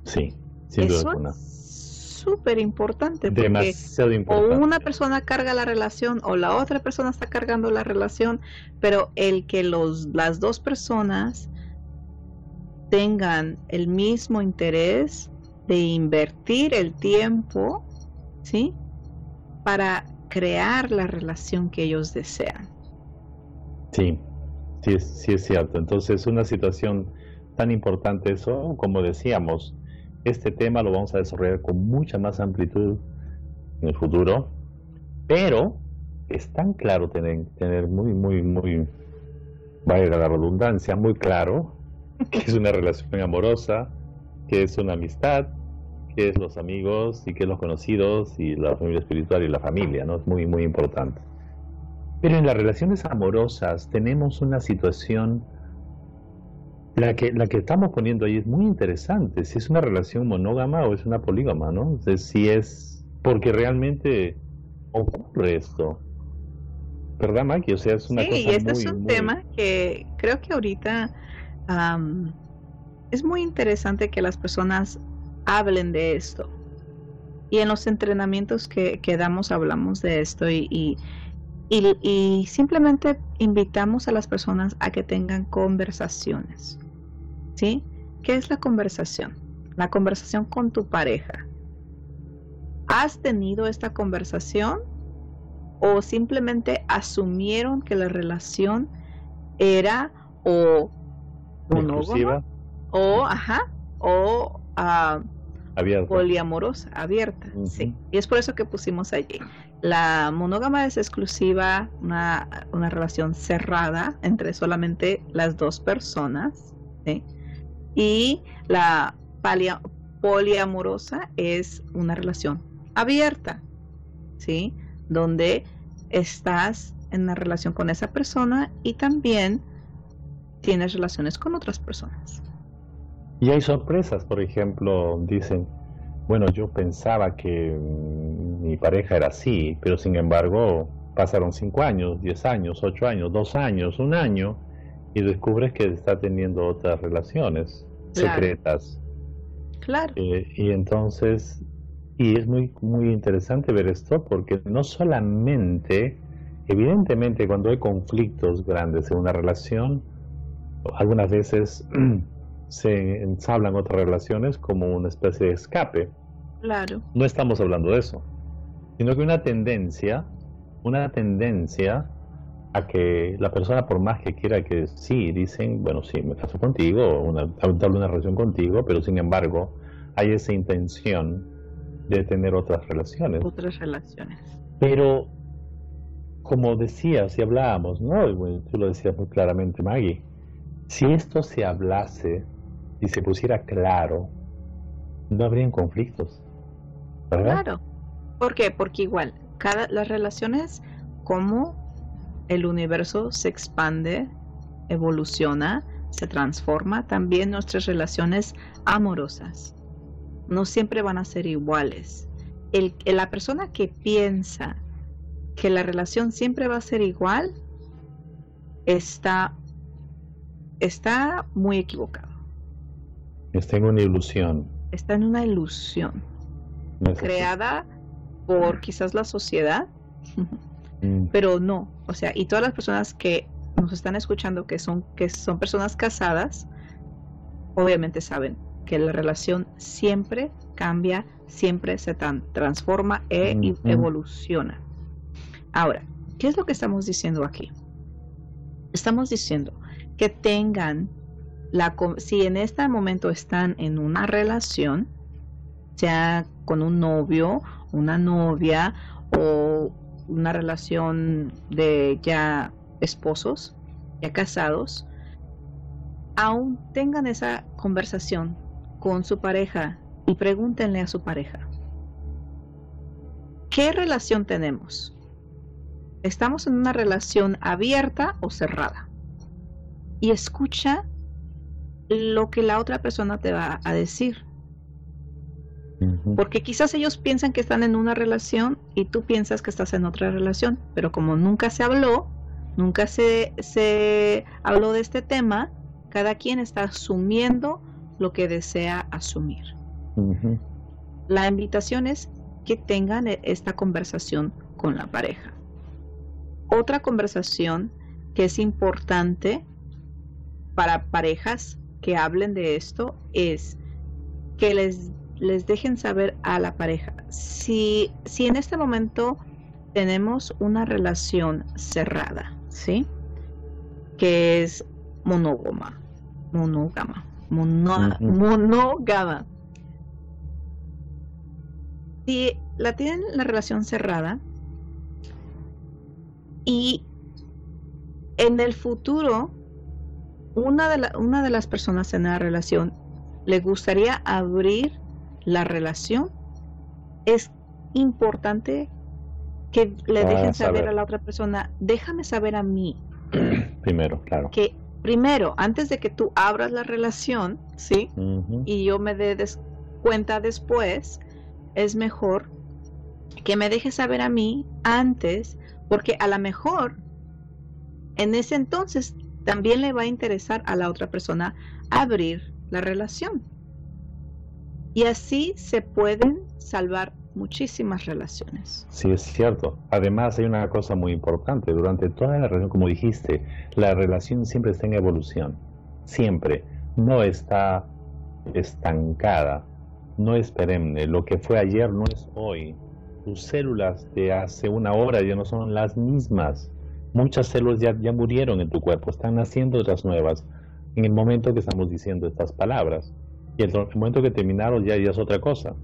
Sí, sin duda alguna. Eso es súper importante. Demasiado importante. O una persona carga la relación o la otra persona está cargando la relación, pero el que las dos personas tengan el mismo interés de invertir el tiempo, ¿sí?, para crear la relación que ellos desean. Sí, sí es cierto. Entonces, una situación tan importante, eso, como decíamos, este tema lo vamos a desarrollar con mucha más amplitud en el futuro, pero es tan claro tener muy, valga la redundancia, muy claro que es una relación amorosa, que es una amistad, que es los amigos y que es los conocidos y la familia espiritual y la familia, ¿no? Es muy importante. Pero en las relaciones amorosas tenemos una situación, la que estamos poniendo ahí es muy interesante, si es una relación monógama o es una polígama, ¿no? Entonces, si es, porque realmente ocurre esto, ¿verdad, Maki? O sea, es una cosa muy... Sí, y este es un tema que creo que ahorita es muy interesante que las personas hablen de esto. Y en los entrenamientos que damos hablamos de esto y simplemente invitamos a las personas a que tengan conversaciones, ¿sí? ¿Qué es la conversación? La conversación con tu pareja. ¿Has tenido esta conversación o simplemente asumieron que la relación era o monógama o abierta, poliamorosa, abierta, sí. Y es por eso que pusimos allí. La monógama es exclusiva, una relación cerrada entre solamente las dos personas, ¿sí? Y la poliamorosa es una relación abierta, ¿sí? Donde estás en una relación con esa persona y también tienes relaciones con otras personas. Y hay sorpresas, por ejemplo, dicen, bueno, yo pensaba que mi pareja era así, pero sin embargo pasaron 5 años, 10 años, 8 años, 2 años, 1 año y descubres que está teniendo otras relaciones secretas. Claro. Y entonces, y es muy interesante ver esto porque no solamente, evidentemente cuando hay conflictos grandes en una relación, algunas veces se ensablan otras relaciones como una especie de escape. Claro. No estamos hablando de eso, sino que una tendencia a que la persona, por más que quiera que sí, dicen, bueno, sí, me caso contigo, hablo una relación contigo, pero sin embargo hay esa intención de tener otras relaciones. Pero, como decías y hablábamos, ¿no? Y bueno, tú lo decías muy claramente, Maggie, si esto se hablase y se pusiera claro, no habrían conflictos, ¿verdad? Claro. ¿Por qué? Porque igual, las relaciones, como el universo se expande, evoluciona, se transforma, también nuestras relaciones amorosas no siempre van a ser iguales. La persona que piensa que la relación siempre va a ser igual, está está muy equivocado. Está en una ilusión. Está en una ilusión. No, creada por quizás la sociedad, pero no, o sea, y todas las personas que nos están escuchando que son personas casadas, obviamente saben que la relación siempre cambia, siempre se transforma e evoluciona. Ahora, ¿qué es lo que estamos diciendo aquí? Estamos diciendo que tengan si en este momento están en una relación, sea con un novio, una novia o una relación de ya esposos, ya casados, aún tengan esa conversación con su pareja y pregúntenle a su pareja, ¿qué relación tenemos? ¿Estamos en una relación abierta o cerrada? Y escucha lo que la otra persona te va a decir. Porque quizás ellos piensan que están en una relación y tú piensas que estás en otra relación, pero como nunca se habló, nunca se habló de este tema, cada quien está asumiendo lo que desea asumir. Uh-huh. La invitación es que tengan esta conversación con la pareja. Otra conversación que es importante para parejas que hablen de esto es que les dejen saber a la pareja, si en este momento tenemos una relación cerrada, ¿sí? Que es monógama. Si la tienen la relación cerrada y en el futuro una de las personas en la relación le gustaría abrir la relación, es importante que le dejen saber a la otra persona, déjame saber a mí. Primero, claro. Que primero, antes de que tú abras la relación, ¿sí? Uh-huh. Y yo me dé cuenta después, es mejor que me dejes saber a mí antes, porque a lo mejor en ese entonces también le va a interesar a la otra persona abrir la relación. Y así se pueden salvar muchísimas relaciones. Sí, es cierto. Además, hay una cosa muy importante. Durante toda la relación, como dijiste, la relación siempre está en evolución. Siempre. No está estancada. No es perenne. Lo que fue ayer no es hoy. Tus células de hace una hora ya no son las mismas. Muchas células ya murieron en tu cuerpo. Están naciendo otras nuevas. En el momento que estamos diciendo estas palabras. Y el momento que terminaron ya es otra cosa.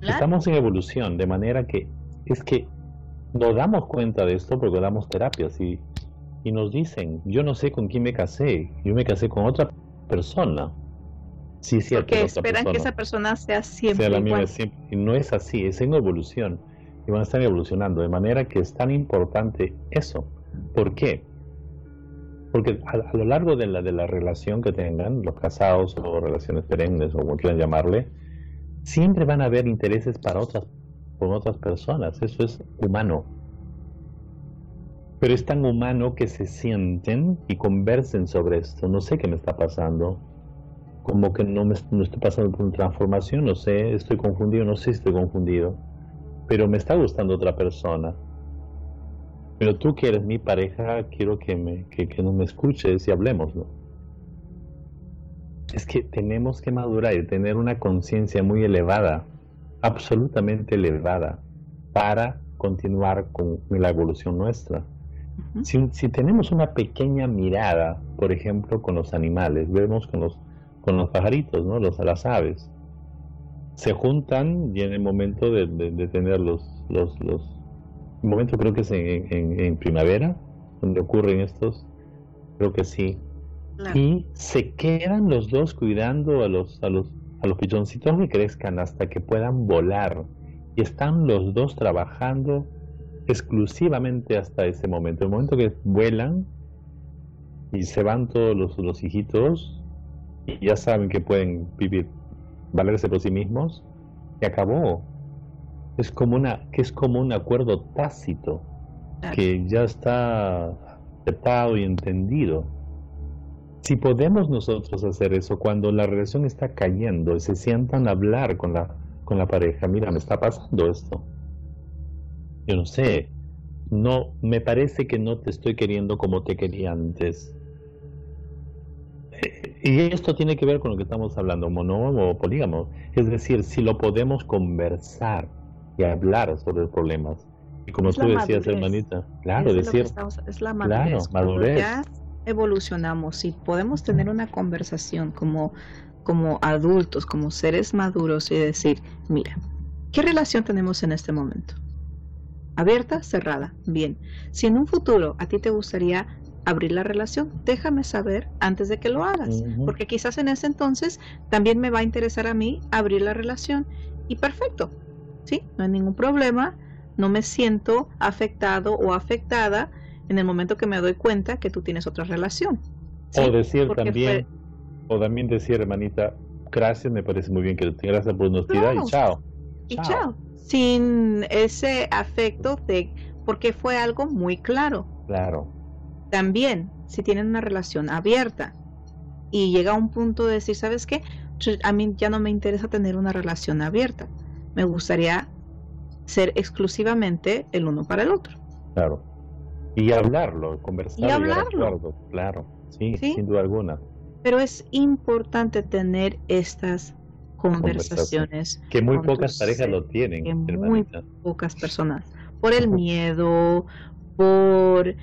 Claro. Estamos en evolución, de manera que es que nos damos cuenta de esto porque damos terapias y nos dicen, yo no sé con quién me casé, yo me casé con otra persona. Sí, cierto. Porque esperan que esa persona sea siempre la misma, siempre. Y no es así, es en evolución. Y van a estar evolucionando, de manera que es tan importante eso. ¿Por qué? Porque a lo largo de la relación que tengan, los casados o relaciones perennes o como quieran llamarle, siempre van a haber intereses con otras personas. Eso es humano. Pero es tan humano que se sienten y conversen sobre esto. No sé qué me está pasando. Como que no estoy pasando por una transformación, no sé, estoy confundido, no sé si estoy confundido. Pero me está gustando otra persona. Pero tú que eres mi pareja, quiero que no me escuches y hablemos, ¿no? Es que tenemos que madurar y tener una conciencia muy elevada, absolutamente elevada, para continuar con la evolución nuestra. Uh-huh. Si tenemos una pequeña mirada, por ejemplo, con los animales, vemos con los pajaritos, ¿no? Las aves. Se juntan y en el momento de tener los momento creo que es en primavera donde ocurren estos, creo que sí, claro. Y se quedan los dos cuidando a los pichoncitos que crezcan hasta que puedan volar, y están los dos trabajando exclusivamente hasta ese momento. El momento que vuelan y se van todos los hijitos y ya saben que pueden vivir, valerse por sí mismos, y acabó. Es como un acuerdo tácito que ya está aceptado y entendido. Si podemos nosotros hacer eso, cuando la relación está cayendo y se sientan a hablar con la pareja, mira, me está pasando esto. Yo no sé, no, me parece que no te estoy queriendo como te quería antes. Y esto tiene que ver con lo que estamos hablando, monógamo o polígamo. Es decir, si lo podemos conversar y hablar sobre problemas. Y como tú decías, hermanita, claro, decir, es la madurez. Claro, madurez. Evolucionamos, si podemos tener una conversación como adultos, como seres maduros y decir, mira, ¿qué relación tenemos en este momento? ¿Abierta? ¿Cerrada? Bien. Si en un futuro a ti te gustaría abrir la relación, déjame saber antes de que lo hagas, porque quizás en ese entonces también me va a interesar a mí abrir la relación y perfecto, ¿sí? No hay ningún problema, no me siento afectado o afectada en el momento que me doy cuenta que tú tienes otra relación. ¿Sí? O decir también, decir, hermanita, gracias, me parece muy bien que gracias por nos tirar y chao. Y chao. Sin ese afecto de, porque fue algo muy claro. Claro. También, si tienen una relación abierta y llega un punto de decir, ¿sabes qué? A mí ya no me interesa tener una relación abierta. Me gustaría ser exclusivamente el uno para el otro. Claro. Y hablarlo, conversar. Y hablarlo. Claro, sí, sin duda alguna. Pero es importante tener estas conversaciones. Que muy pocas parejas lo tienen. Que muy pocas personas. Por el miedo, por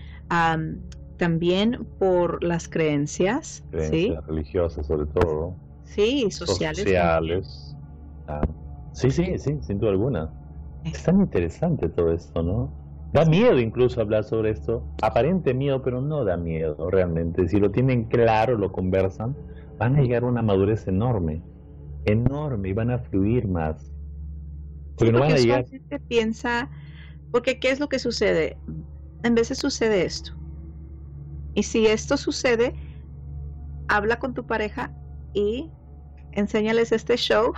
también por las creencias, ¿sí? Religiosas sobre todo. Sí, y sociales. Ah, sí, sin duda alguna. Es tan interesante todo esto, ¿no? Da miedo incluso hablar sobre esto, aparente miedo, pero no da miedo realmente. Si lo tienen claro, lo conversan, van a llegar a una madurez enorme y van a fluir más. Porque no van a llegar. Gente piensa, porque ¿qué es lo que sucede? En veces sucede esto. Y si esto sucede, habla con tu pareja y enséñales este show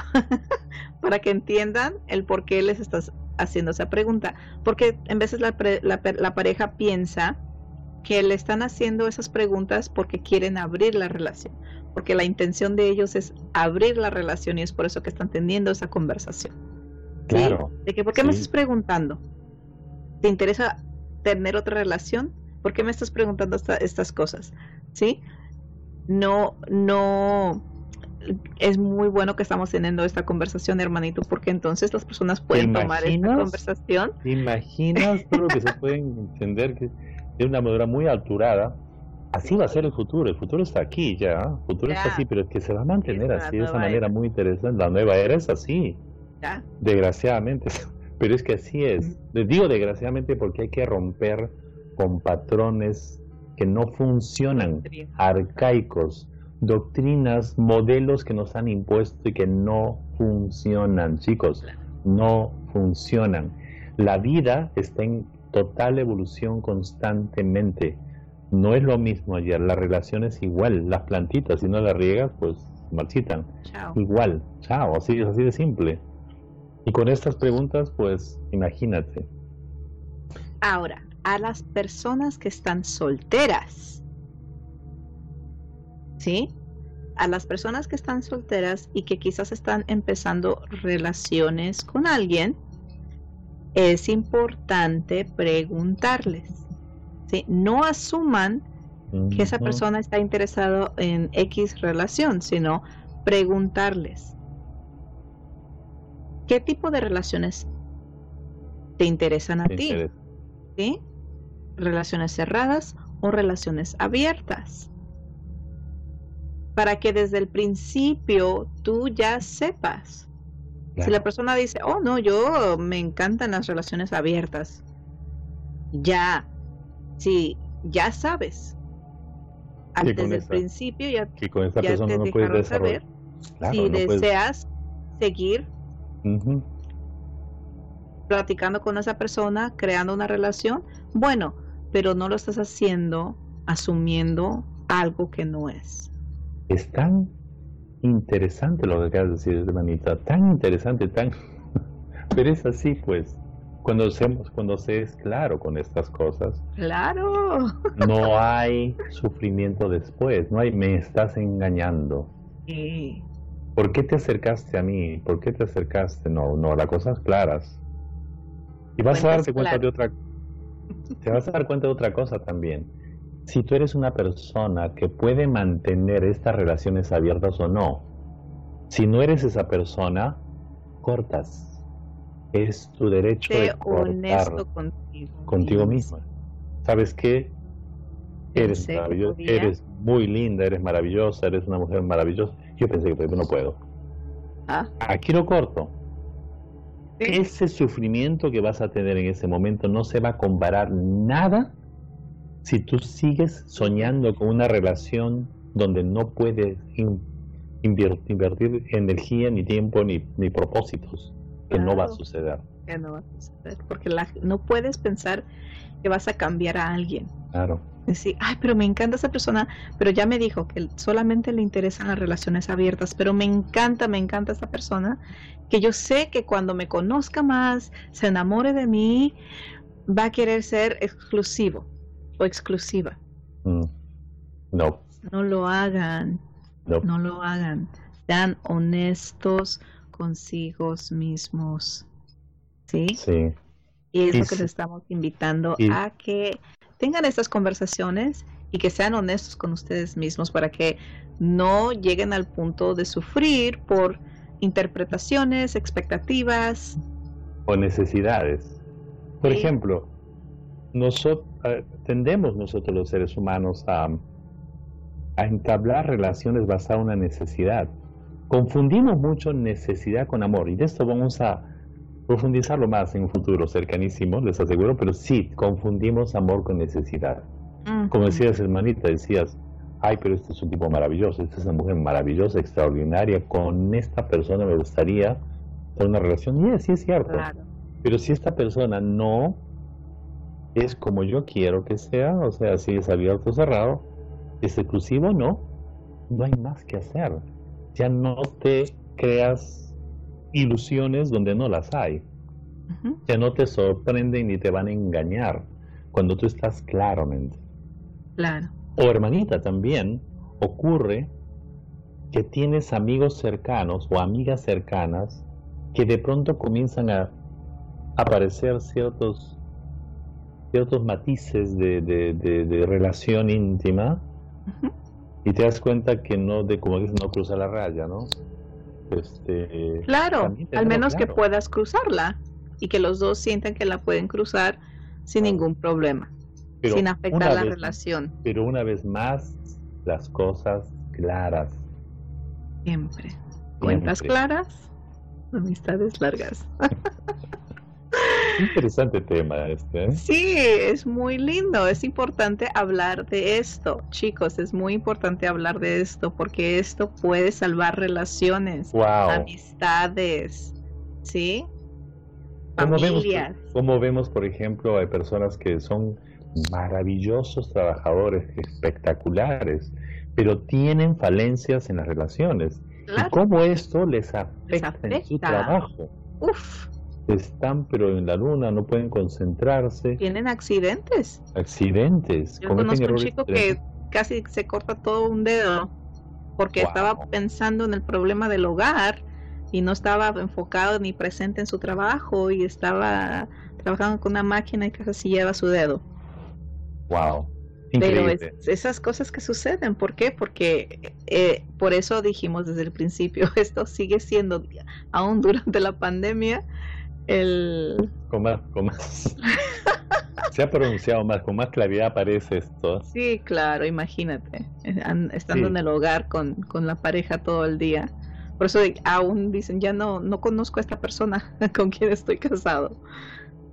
para que entiendan el por qué les estás haciendo esa pregunta, porque en veces la pareja piensa que le están haciendo esas preguntas porque quieren abrir la relación, porque la intención de ellos es abrir la relación y es por eso que están teniendo esa conversación. Claro. ¿Sí? De que, ¿por qué me estás preguntando? ¿Te interesa tener otra relación? ¿Por qué me estás preguntando estas cosas? ¿Sí? No. Es muy bueno que estamos teniendo esta conversación, hermanito, porque entonces las personas pueden tomar esta conversación. ¿Te imaginas todo lo que se pueden entender que de una manera muy alturada? Así va a ser el futuro. El futuro está aquí ya. El futuro está así, pero es que se va a mantener así, de esa manera muy interesante. La nueva era es así. Ya. Desgraciadamente. Pero es que así es. Les digo desgraciadamente porque hay que romper con patrones que no funcionan, arcaicos. Doctrinas, modelos que nos han impuesto y que no funcionan, chicos, no funcionan. La vida está en total evolución constantemente. No es lo mismo ayer, la relación es igual, las plantitas, si no las riegas, pues marchitan. Chao. Igual, chao, así de simple. Y con estas preguntas, pues, imagínate. Ahora, a las personas que están solteras, ¿sí? A las personas que están solteras y que quizás están empezando relaciones con alguien, es importante preguntarles, ¿sí? No asuman que esa persona está interesada en X relación, sino preguntarles, ¿qué tipo de relaciones te interesan a ti? ¿Sí? ¿Relaciones cerradas o relaciones abiertas? Para que desde el principio tú ya sepas. Claro. Si la persona dice, oh no, yo me encantan las relaciones abiertas, ya sabes. Desde el principio ya persona te dejaron saber si deseas seguir platicando con esa persona, creando una relación, bueno, pero no lo estás haciendo asumiendo algo que no es. Es tan interesante lo que acabas de decir, hermanita, tan interesante, pero es así pues, Cuando se es claro con estas cosas, ¡claro!, no hay sufrimiento después, no hay me estás engañando. Sí. ¿Por qué te acercaste a mí? ¿Por qué te acercaste? No, no, las cosas claras. Y vas a darte cuenta de otra, te vas a dar cuenta de otra cosa también. Si tú eres una persona que puede mantener estas relaciones abiertas o no, si no eres esa persona, cortas. Es tu derecho de cortar contigo misma. ¿Sabes qué? Eres maravillosa, eres muy linda, eres maravillosa, eres una mujer maravillosa. Yo pensé que no puedo. ¿Ah? Aquí lo corto. ¿Sí? Ese sufrimiento que vas a tener en ese momento no se va a comparar nada si tú sigues soñando con una relación donde no puedes invertir energía, ni tiempo, ni propósitos. Que no va a suceder. Que no va a suceder. Porque no puedes pensar que vas a cambiar a alguien. Claro. Decir, ay, pero me encanta esa persona, pero ya me dijo que solamente le interesan las relaciones abiertas, pero me encanta esa persona, que yo sé que cuando me conozca más, se enamore de mí, va a querer ser exclusivo o exclusiva. No. No lo hagan. No lo hagan. Sean honestos consigo mismos, ¿sí? Y es lo que les estamos invitando, a que tengan estas conversaciones y que sean honestos con ustedes mismos para que no lleguen al punto de sufrir por interpretaciones, expectativas o necesidades. Por ejemplo, nosotros los seres humanos a entablar relaciones basadas en una necesidad. Confundimos mucho necesidad con amor, y de esto vamos a profundizarlo más en un futuro cercanísimo, les aseguro, pero sí, confundimos amor con necesidad. Uh-huh. Como decías, hermanita, ay, pero este es un tipo maravilloso, esta es una mujer maravillosa, extraordinaria, con esta persona me gustaría tener una relación, y sí es cierto, claro. Pero si esta persona no es como yo quiero que sea, o sea, si es abierto o cerrado, es exclusivo o no hay más que hacer. Ya no te creas ilusiones donde no las hay. Uh-huh. Ya no te sorprenden ni te van a engañar cuando tú estás claramente. Claro. O hermanita, también ocurre que tienes amigos cercanos o amigas cercanas que de pronto comienzan a aparecer ciertos matices de relación íntima. Uh-huh. Y te das cuenta que como dices, no cruza la raya, ¿no? Claro, al menos claro, que puedas cruzarla y que los dos sientan que la pueden cruzar sin ningún problema, pero sin afectar la relación. Pero una vez más, las cosas claras. Siempre. Cuentas claras, amistades largas. Interesante tema este. Sí, es muy lindo, es importante hablar de esto, chicos, es muy importante hablar de esto porque esto puede salvar relaciones, amistades, ¿sí? Familias. Como vemos, por ejemplo, hay personas que son maravillosos trabajadores, espectaculares, pero tienen falencias en las relaciones. Claro. Y cómo esto les afecta en su trabajo. Uf. Están pero en la luna, no pueden concentrarse. Tienen accidentes. Yo conozco un chico que casi se corta todo un dedo porque estaba pensando en el problema del hogar y no estaba enfocado ni presente en su trabajo y estaba trabajando con una máquina y casi lleva su dedo. Wow. Increíble. Pero esas cosas que suceden, ¿por qué? Porque por eso dijimos desde el principio, esto sigue siendo aún durante la pandemia con más se ha pronunciado más, con más claridad aparece esto. Sí, claro, imagínate estando en el hogar con la pareja todo el día. Por eso aún dicen, ya no conozco a esta persona con quien estoy casado.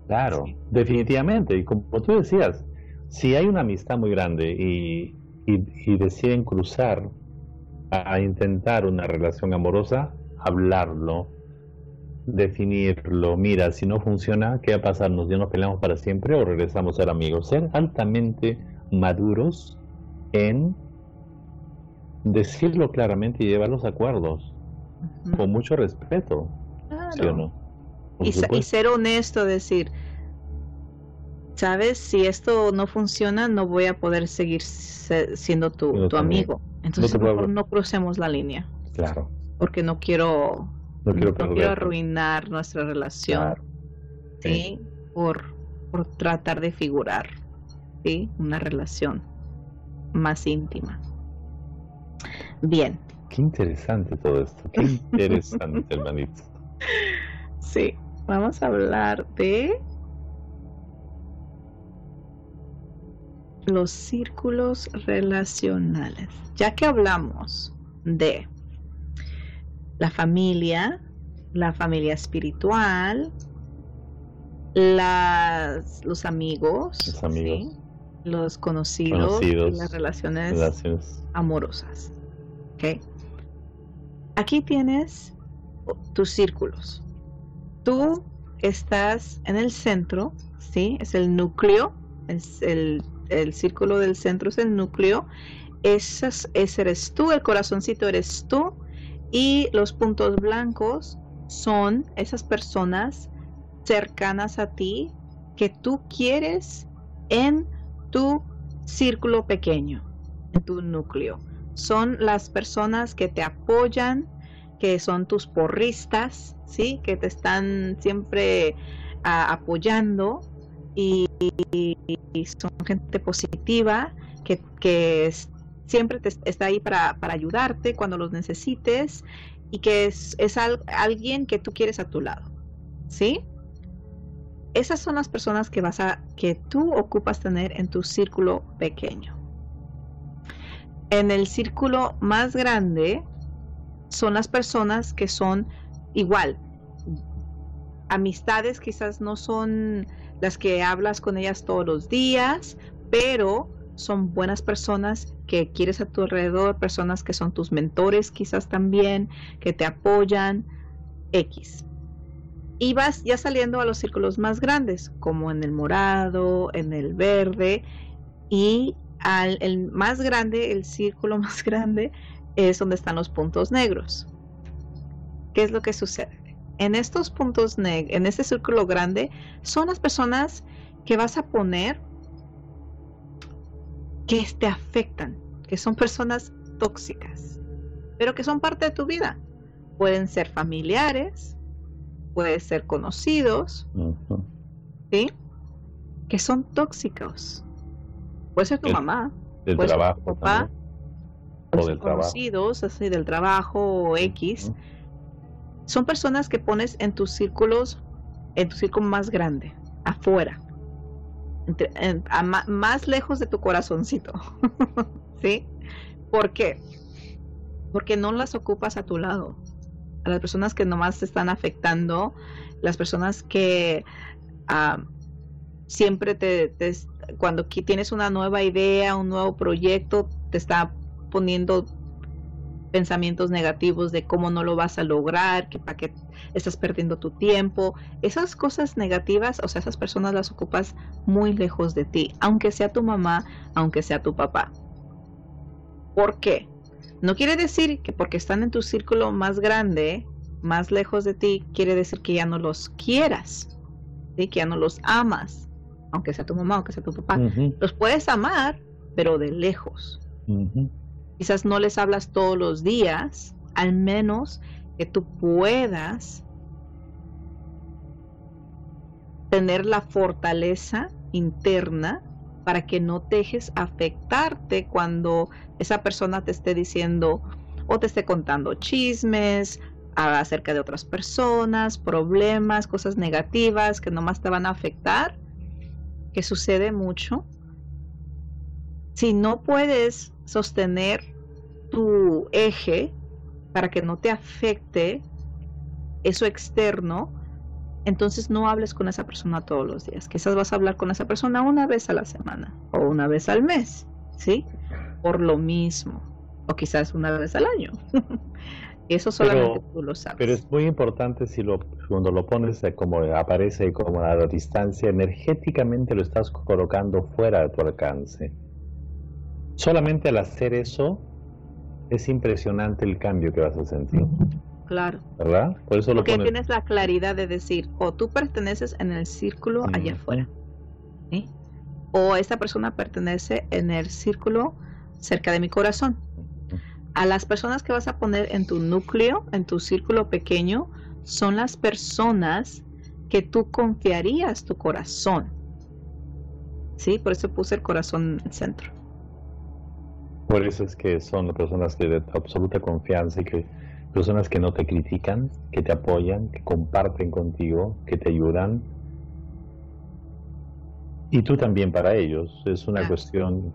Claro, sí. Definitivamente. Y como tú decías, si hay una amistad muy grande y deciden cruzar a intentar una relación amorosa, hablarlo, definirlo. Mira, si no funciona, ¿qué va a pasar? ¿Nos peleamos para siempre o regresamos a ser amigos? Ser altamente maduros en decirlo claramente y llevar los acuerdos, uh-huh, con mucho respeto. Claro. ¿Sí o no? y ser honesto, decir, ¿sabes? Si esto no funciona, no voy a poder seguir siendo tu amigo. Entonces, no, mejor no crucemos la línea. Claro. Porque no quiero arruinar nuestra relación. Claro. ¿Sí? Por tratar de figurar, ¿sí?, una relación más íntima. Bien. Qué interesante todo esto. Qué interesante, hermanito. Sí. Vamos a hablar de los círculos relacionales. Ya que hablamos de la familia espiritual, los amigos, ¿sí?, los conocidos, las relaciones amorosas. ¿Okay? Aquí tienes tus círculos. Tú estás en el centro, ¿sí? Es el núcleo, es el círculo del centro, es el núcleo. Ese eres tú, el corazoncito eres tú, y los puntos blancos son esas personas cercanas a ti que tú quieres en tu círculo pequeño, en tu núcleo. Son las personas que te apoyan, que son tus porristas, ¿sí?, que te están siempre apoyando, y son gente positiva que siempre está ahí para ayudarte cuando los necesites, y que es alguien que tú quieres a tu lado, ¿sí? Esas son las personas que tú ocupas tener en tu círculo pequeño. En el círculo más grande son las personas que son igual. Amistades quizás no son las que hablas con ellas todos los días, pero son buenas personas que quieres a tu alrededor, personas que son tus mentores quizás también, que te apoyan, X. Y vas ya saliendo a los círculos más grandes, como en el morado, en el verde, y el círculo más grande es donde están los puntos negros. ¿Qué es lo que sucede? En estos puntos negros, en este círculo grande, son las personas que vas a poner que te afectan, que son personas tóxicas, pero que son parte de tu vida. Pueden ser familiares, pueden ser conocidos, uh-huh, ¿sí?, que son tóxicos. Puede ser tu mamá, puede ser tu papá, o del conocidos, trabajo. Así del trabajo, o X. Uh-huh. Son personas que pones en tus círculos, en tu círculo más grande, afuera, más lejos de tu corazoncito, ¿sí? ¿Por qué? Porque no las ocupas a tu lado. A las personas que nomás te están afectando, las personas que siempre cuando tienes una nueva idea, un nuevo proyecto, te está poniendo pensamientos negativos de cómo no lo vas a lograr, que para qué estás perdiendo tu tiempo. Esas cosas negativas, o sea, esas personas las ocupas muy lejos de ti, aunque sea tu mamá, aunque sea tu papá. ¿Por qué? No quiere decir que porque están en tu círculo más grande, más lejos de ti, quiere decir que ya no los quieras, ¿sí?, que ya no los amas, aunque sea tu mamá, aunque sea tu papá. Uh-huh. Los puedes amar, pero de lejos. Uh-huh. Quizás no les hablas todos los días, al menos que tú puedas tener la fortaleza interna para que no te dejes afectarte cuando esa persona te esté diciendo o te esté contando chismes acerca de otras personas, problemas, cosas negativas que nomás te van a afectar, que sucede mucho. Si no puedes sostener tu eje para que no te afecte eso externo, entonces no hables con esa persona todos los días. Quizás vas a hablar con esa persona una vez a la semana o una vez al mes, ¿sí? Por lo mismo, o quizás una vez al año. Eso solamente tú lo sabes. Pero es muy importante cuando lo pones como aparece como a la distancia, energéticamente lo estás colocando fuera de tu alcance. Solamente al hacer eso, es impresionante el cambio que vas a sentir. claro. ¿Verdad? Por eso lo porque pones. Tienes la claridad de decir, o tú perteneces en el círculo allá afuera, ¿sí? O esta persona pertenece en el círculo cerca de mi corazón. A las personas que vas a poner en tu núcleo, en tu círculo pequeño, son las personas que tú confiarías tu corazón. Sí, por eso puse el corazón en el centro. Por eso es que son las personas que de absoluta confianza y que personas que no te critican, que te apoyan, que comparten contigo, que te ayudan. Y tú también para ellos. Es una cuestión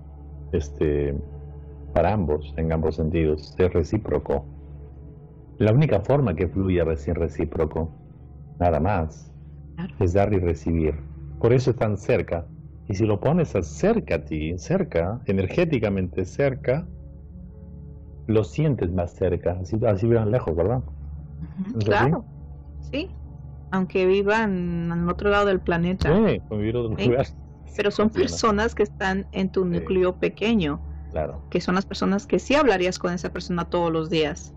para ambos, en ambos sentidos, es recíproco. La única forma que fluya es recíproco, nada más, es dar y recibir. Por eso están cerca. Y si lo pones cerca a ti, cerca, energéticamente cerca, lo sientes más cerca, así vivan lejos, ¿verdad? Claro, sí, aunque vivan en otro lado del planeta. Sí, vivir otro lugar. Pero son personas que están en tu núcleo pequeño, claro, que son las personas que sí hablarías con esa persona todos los días,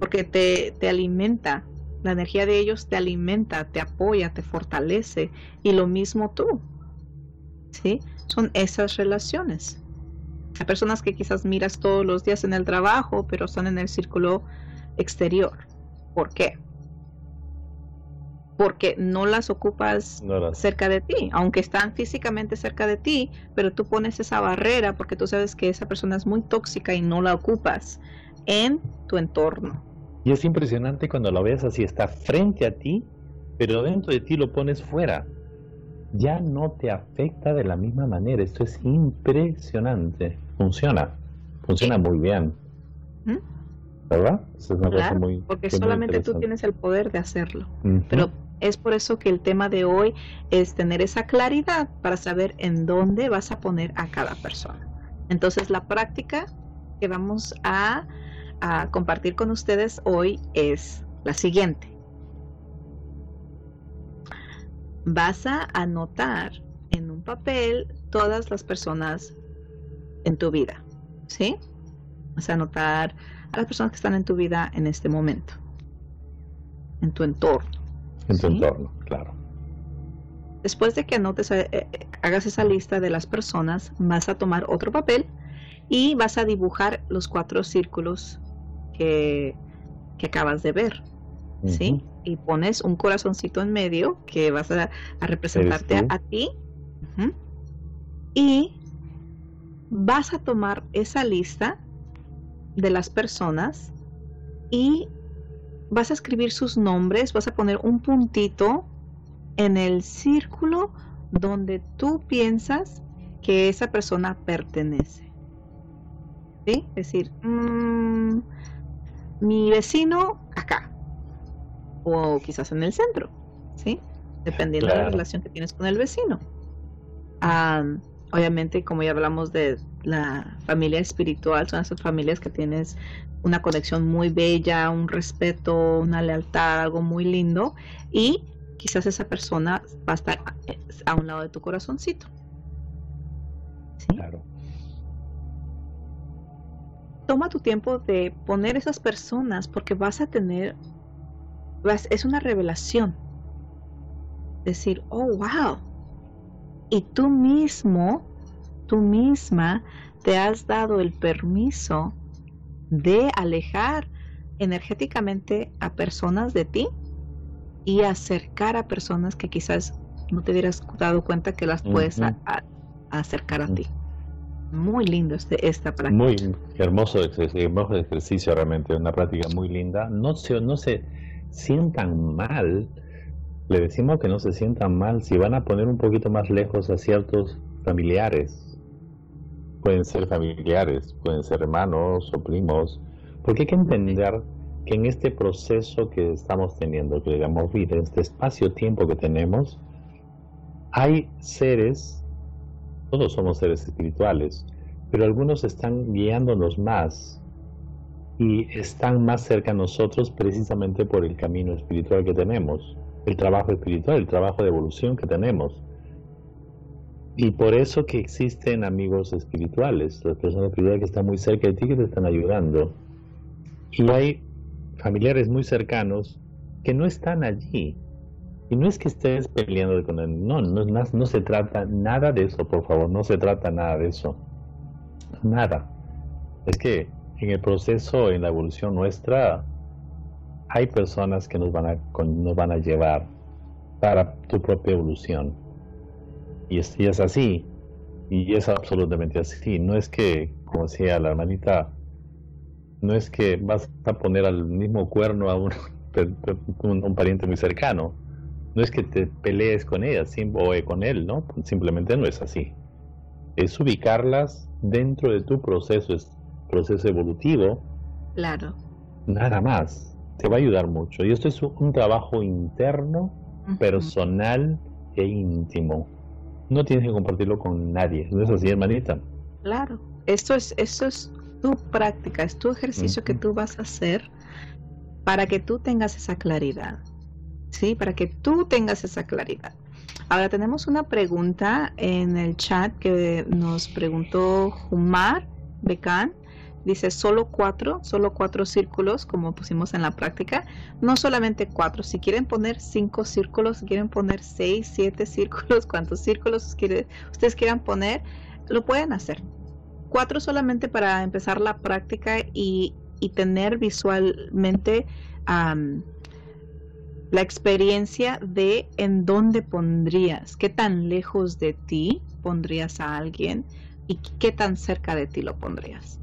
porque te alimenta. La energía de ellos te alimenta, te apoya, te fortalece, y lo mismo tú, ¿sí? Son esas relaciones. Hay personas que quizás miras todos los días en el trabajo, pero están en el círculo exterior. ¿Por qué? Porque no las ocupas cerca de ti, aunque están físicamente cerca de ti, pero tú pones esa barrera porque tú sabes que esa persona es muy tóxica y no la ocupas en tu entorno. Y es impresionante cuando la ves así, está frente a ti, pero dentro de ti lo pones fuera. Ya no te afecta de la misma manera. Esto es impresionante. Funciona muy bien. ¿Verdad? Eso es una cosa muy, porque muy solamente tú tienes el poder de hacerlo. Pero es por eso que el tema de hoy es tener esa claridad para saber en dónde vas a poner a cada persona. Entonces la práctica que vamos a compartir con ustedes hoy es la siguiente. Vas a anotar en un papel todas las personas en tu vida, ¿sí? Vas a anotar a las personas que están en tu vida en este momento, en tu entorno. En tu entorno, claro. Después de que anotes, hagas esa lista de las personas, vas a tomar otro papel y vas a dibujar los 4 círculos que acabas de ver, ¿sí? Y pones un corazoncito en medio que vas a representarte a ti, y vas a tomar esa lista de las personas y vas a escribir sus nombres, vas a poner un puntito en el círculo donde tú piensas que esa persona pertenece, ¿sí? Es decir, mi vecino acá, o quizás en el centro, ¿sí? Dependiendo de la relación que tienes con el vecino. Obviamente, como ya hablamos de la familia espiritual, son esas familias que tienes una conexión muy bella, un respeto, una lealtad, algo muy lindo, y quizás esa persona va a estar a un lado de tu corazoncito, ¿sí? Claro. Toma tu tiempo de poner esas personas porque vas a tener, es una revelación. Decir, oh, wow. Y tú mismo, tú misma, te has dado el permiso de alejar energéticamente a personas de ti y acercar a personas que quizás no te hubieras dado cuenta que las puedes acercar a ti. Muy lindo esta práctica. Muy hermoso ejercicio, realmente, una práctica muy linda. No se sientan mal, le decimos que no se sientan mal si van a poner un poquito más lejos a ciertos familiares. Pueden ser familiares, pueden ser hermanos o primos, porque hay que entender que en este proceso que estamos teniendo, que le damos vida, en este espacio-tiempo que tenemos, hay seres. Todos somos seres espirituales, pero algunos están guiándonos más y están más cerca a nosotros precisamente por el camino espiritual que tenemos, el trabajo espiritual, el trabajo de evolución que tenemos. Y por eso que existen amigos espirituales, las personas espirituales que están muy cerca de ti, que te están ayudando. Y hay familiares muy cercanos que no están allí. Y no es que estés peleando con él. No se trata nada de eso, por favor. No se trata nada de eso. Nada. Es que en el proceso, en la evolución nuestra, hay personas que nos van a llevar para tu propia evolución. Y es así. Y es absolutamente así. No es que, como decía la hermanita, no es que vas a poner al mismo cuerno a un pariente muy cercano. No es que te pelees con ella o con él, ¿no? Simplemente no es así. Es ubicarlas dentro de tu proceso evolutivo. Claro. Nada más. Te va a ayudar mucho. Y esto es un trabajo interno, uh-huh, personal e íntimo. No tienes que compartirlo con nadie. ¿No es así, hermanita? Claro. Esto es tu práctica, es tu ejercicio, uh-huh, que tú vas a hacer para que tú tengas esa claridad. Sí, para que tú tengas esa claridad. Ahora tenemos una pregunta en el chat que nos preguntó Jumar Becán. Dice, solo cuatro círculos, como pusimos en la práctica. No solamente 4, si quieren poner 5 círculos, si quieren poner 6, 7 círculos, cuantos círculos ustedes quieran poner, lo pueden hacer. 4 solamente para empezar la práctica y tener visualmente la experiencia de en dónde pondrías, qué tan lejos de ti pondrías a alguien y qué tan cerca de ti lo pondrías.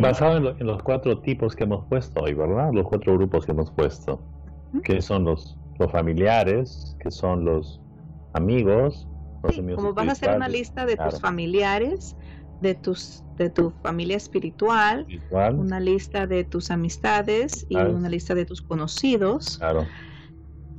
Basado en los 4 tipos que hemos puesto hoy, ¿verdad? Los 4 grupos que hemos puesto, ¿mm? Que son los familiares, que son los amigos, los, sí, amigos. Como vas a hacer una lista de, claro, tus familiares, de tu familia espiritual, una lista de tus amistades y, claro, una lista de tus conocidos. Claro.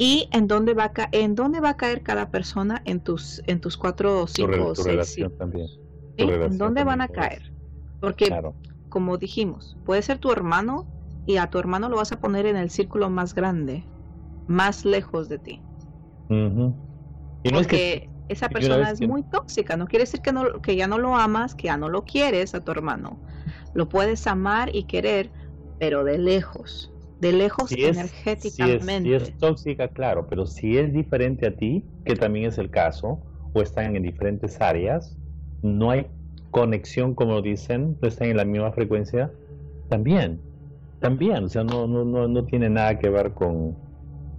Y en dónde va a caer cada persona en tus 4 o 5 o 6 círculos. ¿En dónde van a caer? Porque, claro, como dijimos, puede ser tu hermano y a tu hermano lo vas a poner en el círculo más grande, más lejos de ti. Uh-huh. Y no, porque es que esa persona es muy tóxica. No quiere decir que ya no lo amas, que ya no lo quieres a tu hermano. Lo puedes amar y querer, pero de lejos. De lejos si energéticamente. Si es tóxica, claro, pero si es diferente a ti, que también es el caso, o están en diferentes áreas, no hay conexión, como dicen, no están en la misma frecuencia, también, o sea, no tiene nada que ver con...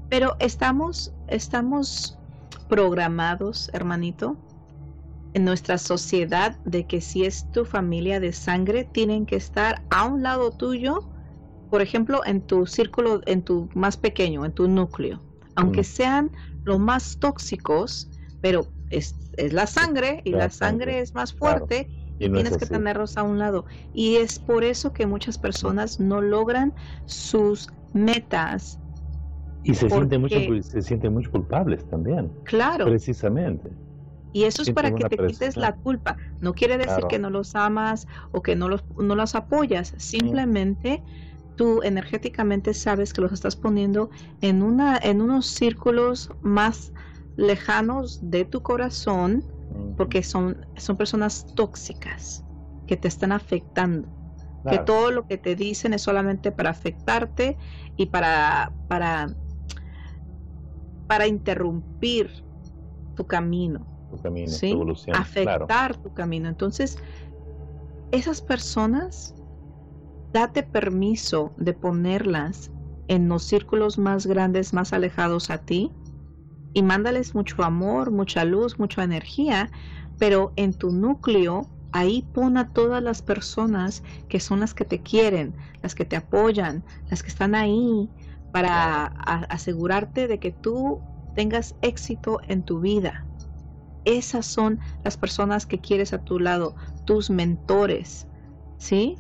Pero estamos programados, hermanito, en nuestra sociedad, de que si es tu familia de sangre, tienen que estar a un lado tuyo. Por ejemplo, en tu círculo, en tu más pequeño, en tu núcleo, aunque sean los más tóxicos, pero es la sangre, y la sangre es más fuerte, claro, y no tienes que tenerlos a un lado. Y es por eso que muchas personas no logran sus metas. Y se sienten mucho culpables también. Claro. Precisamente. Y eso es para que te quites la culpa. No quiere decir, claro, que no los amas o que no los apoyas, simplemente... Tú energéticamente sabes que los estás poniendo en unos círculos más lejanos de tu corazón, porque son personas tóxicas que te están afectando, claro, que todo lo que te dicen es solamente para afectarte y para interrumpir tu camino, ¿sí? Tu evolución, afectar, claro, tu camino. Entonces, esas personas, date permiso de ponerlas en los círculos más grandes, más alejados a ti, y mándales mucho amor, mucha luz, mucha energía, pero en tu núcleo, ahí pon a todas las personas que son las que te quieren, las que te apoyan, las que están ahí para asegurarte de que tú tengas éxito en tu vida. Esas son las personas que quieres a tu lado, tus mentores, ¿sí?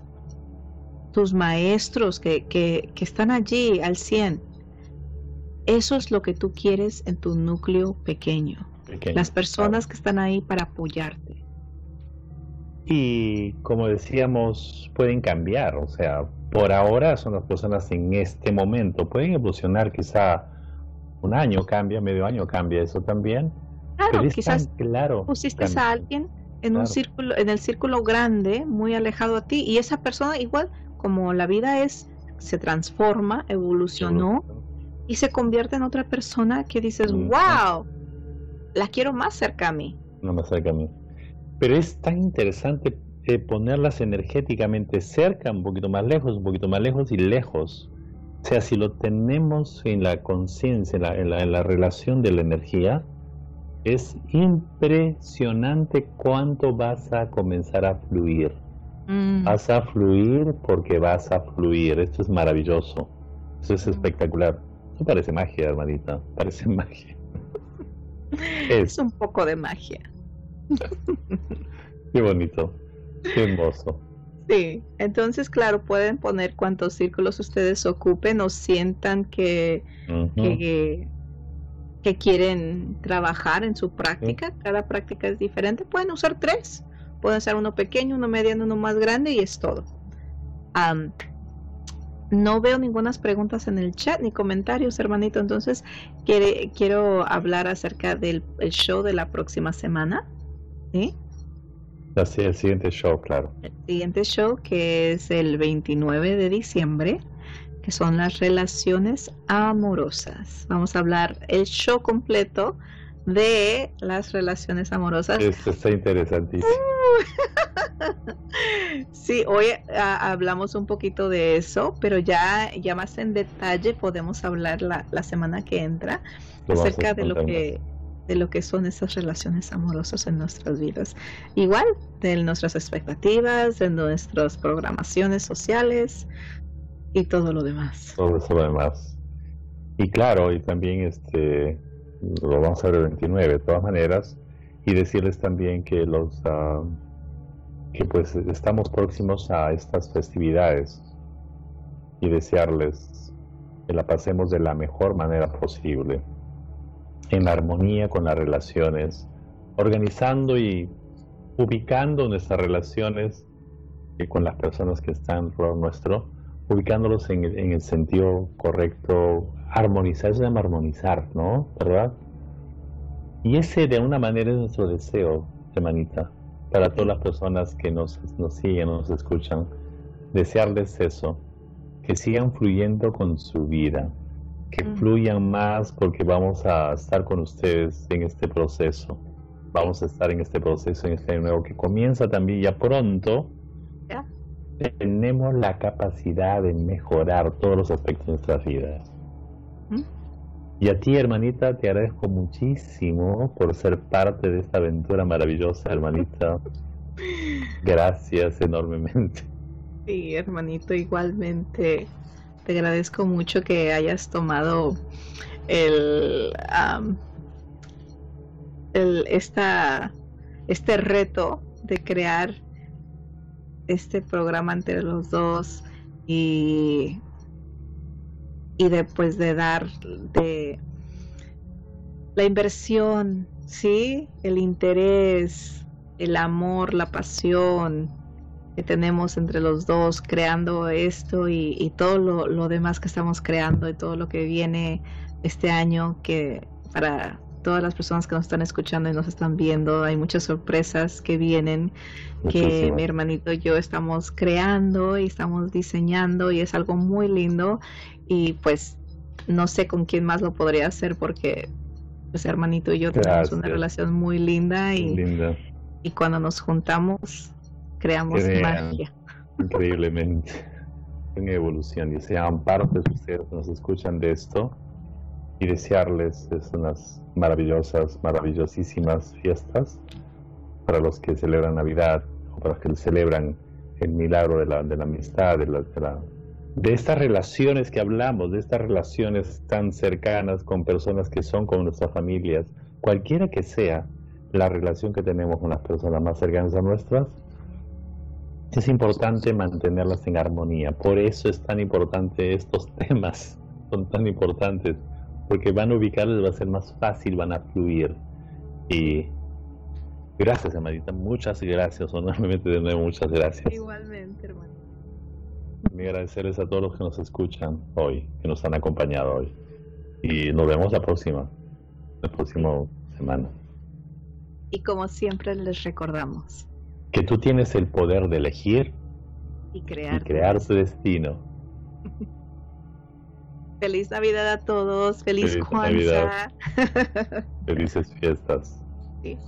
Tus maestros que están allí al 100. Eso es lo que tú quieres en tu núcleo pequeño. Las personas, claro, que están ahí para apoyarte. Y como decíamos, pueden cambiar. O sea, por ahora son las personas en este momento. Pueden evolucionar, quizá un año cambia, medio año cambia, eso también. Claro, quizás claro, pusiste también a alguien en, claro, un círculo, en el círculo grande, muy alejado a ti, y esa persona, igual como la vida es se transforma, evolucionó y se convierte en otra persona que dices, wow, la quiero más cerca a mí. No más cerca a mí. Pero es tan interesante ponerlas energéticamente cerca, un poquito más lejos y lejos. O sea, si lo tenemos en la conciencia, en la relación de la energía, es impresionante cuánto vas a comenzar a fluir. Vas a fluir porque vas a fluir. Esto es maravilloso. Esto es espectacular. Esto parece magia, hermanita. Parece magia. Es un poco de magia. Qué bonito. Qué hermoso. Sí. Entonces, claro, pueden poner cuantos círculos ustedes ocupen o sientan que quieren trabajar en su práctica. Cada práctica es diferente. Pueden usar 3. Pueden usar uno pequeño, uno mediano, uno más grande y es todo. No veo ninguna preguntas en el chat ni comentarios, hermanito. Entonces, quiero hablar acerca del show de la próxima semana. ¿Sí? Así, el siguiente show, claro. El siguiente show, que es el 29 de diciembre, que son las relaciones amorosas. Vamos a hablar el show completo de las relaciones amorosas. Esto está interesantísimo. Sí, hoy hablamos un poquito de eso, pero ya más en detalle podemos hablar la semana que entra acerca de lo que son esas relaciones amorosas en nuestras vidas. Igual, de nuestras expectativas, de nuestras programaciones sociales y todo lo demás. Todo eso lo demás. Y claro, y también lo vamos a ver el 29 de todas maneras, y decirles también que que pues estamos próximos a estas festividades y desearles que la pasemos de la mejor manera posible, en armonía con las relaciones, organizando y ubicando nuestras relaciones con las personas que están alrededor nuestro, ubicándolos en el sentido correcto, armonizar, eso se llama armonizar, ¿no? ¿Verdad? Y ese de una manera es nuestro deseo, hermanita, para todas las personas que nos siguen, nos escuchan, desearles eso, que sigan fluyendo con su vida, que fluyan más, porque vamos a estar con ustedes en este proceso, en este nuevo que comienza también ya pronto. Tenemos la capacidad de mejorar todos los aspectos de nuestras vidas. Y a ti, hermanita, te agradezco muchísimo por ser parte de esta aventura maravillosa, hermanita. Gracias enormemente. Sí, hermanito, igualmente. Te agradezco mucho que hayas tomado este reto de crear este programa entre los dos y después de dar de la inversión, ¿sí? El interés, el amor, la pasión que tenemos entre los dos, creando esto y todo lo demás que estamos creando y todo lo que viene este año, que para todas las personas que nos están escuchando y nos están viendo, hay muchas sorpresas que vienen, que mi hermanito y yo estamos creando y estamos diseñando, y es algo muy lindo. Y pues no sé con quién más lo podría hacer, porque pues hermanito y yo tenemos una relación muy linda y cuando nos juntamos creamos magia. Increíblemente. Una evolución, y sean parte de ustedes que nos escuchan de esto. Y desearles unas maravillosas, maravillosísimas fiestas para los que celebran Navidad o para los que celebran el milagro de la amistad, de estas relaciones que hablamos, de estas relaciones tan cercanas con personas que son como nuestras familias, cualquiera que sea la relación que tenemos con las personas más cercanas a nuestras. Es importante mantenerlas en armonía. Por eso es tan importante estos temas, son tan importantes, porque van a ubicarles, va a ser más fácil, van a fluir. Y gracias, hermanita, muchas gracias, enormemente de nuevo, muchas gracias. Igualmente, hermano. Me agradecerles a todos los que nos escuchan hoy, que nos han acompañado hoy. Y nos vemos la próxima semana. Y como siempre les recordamos que tú tienes el poder de elegir y crear tu destino. Feliz Navidad a todos, feliz Kwanzaa. Felices fiestas. Sí.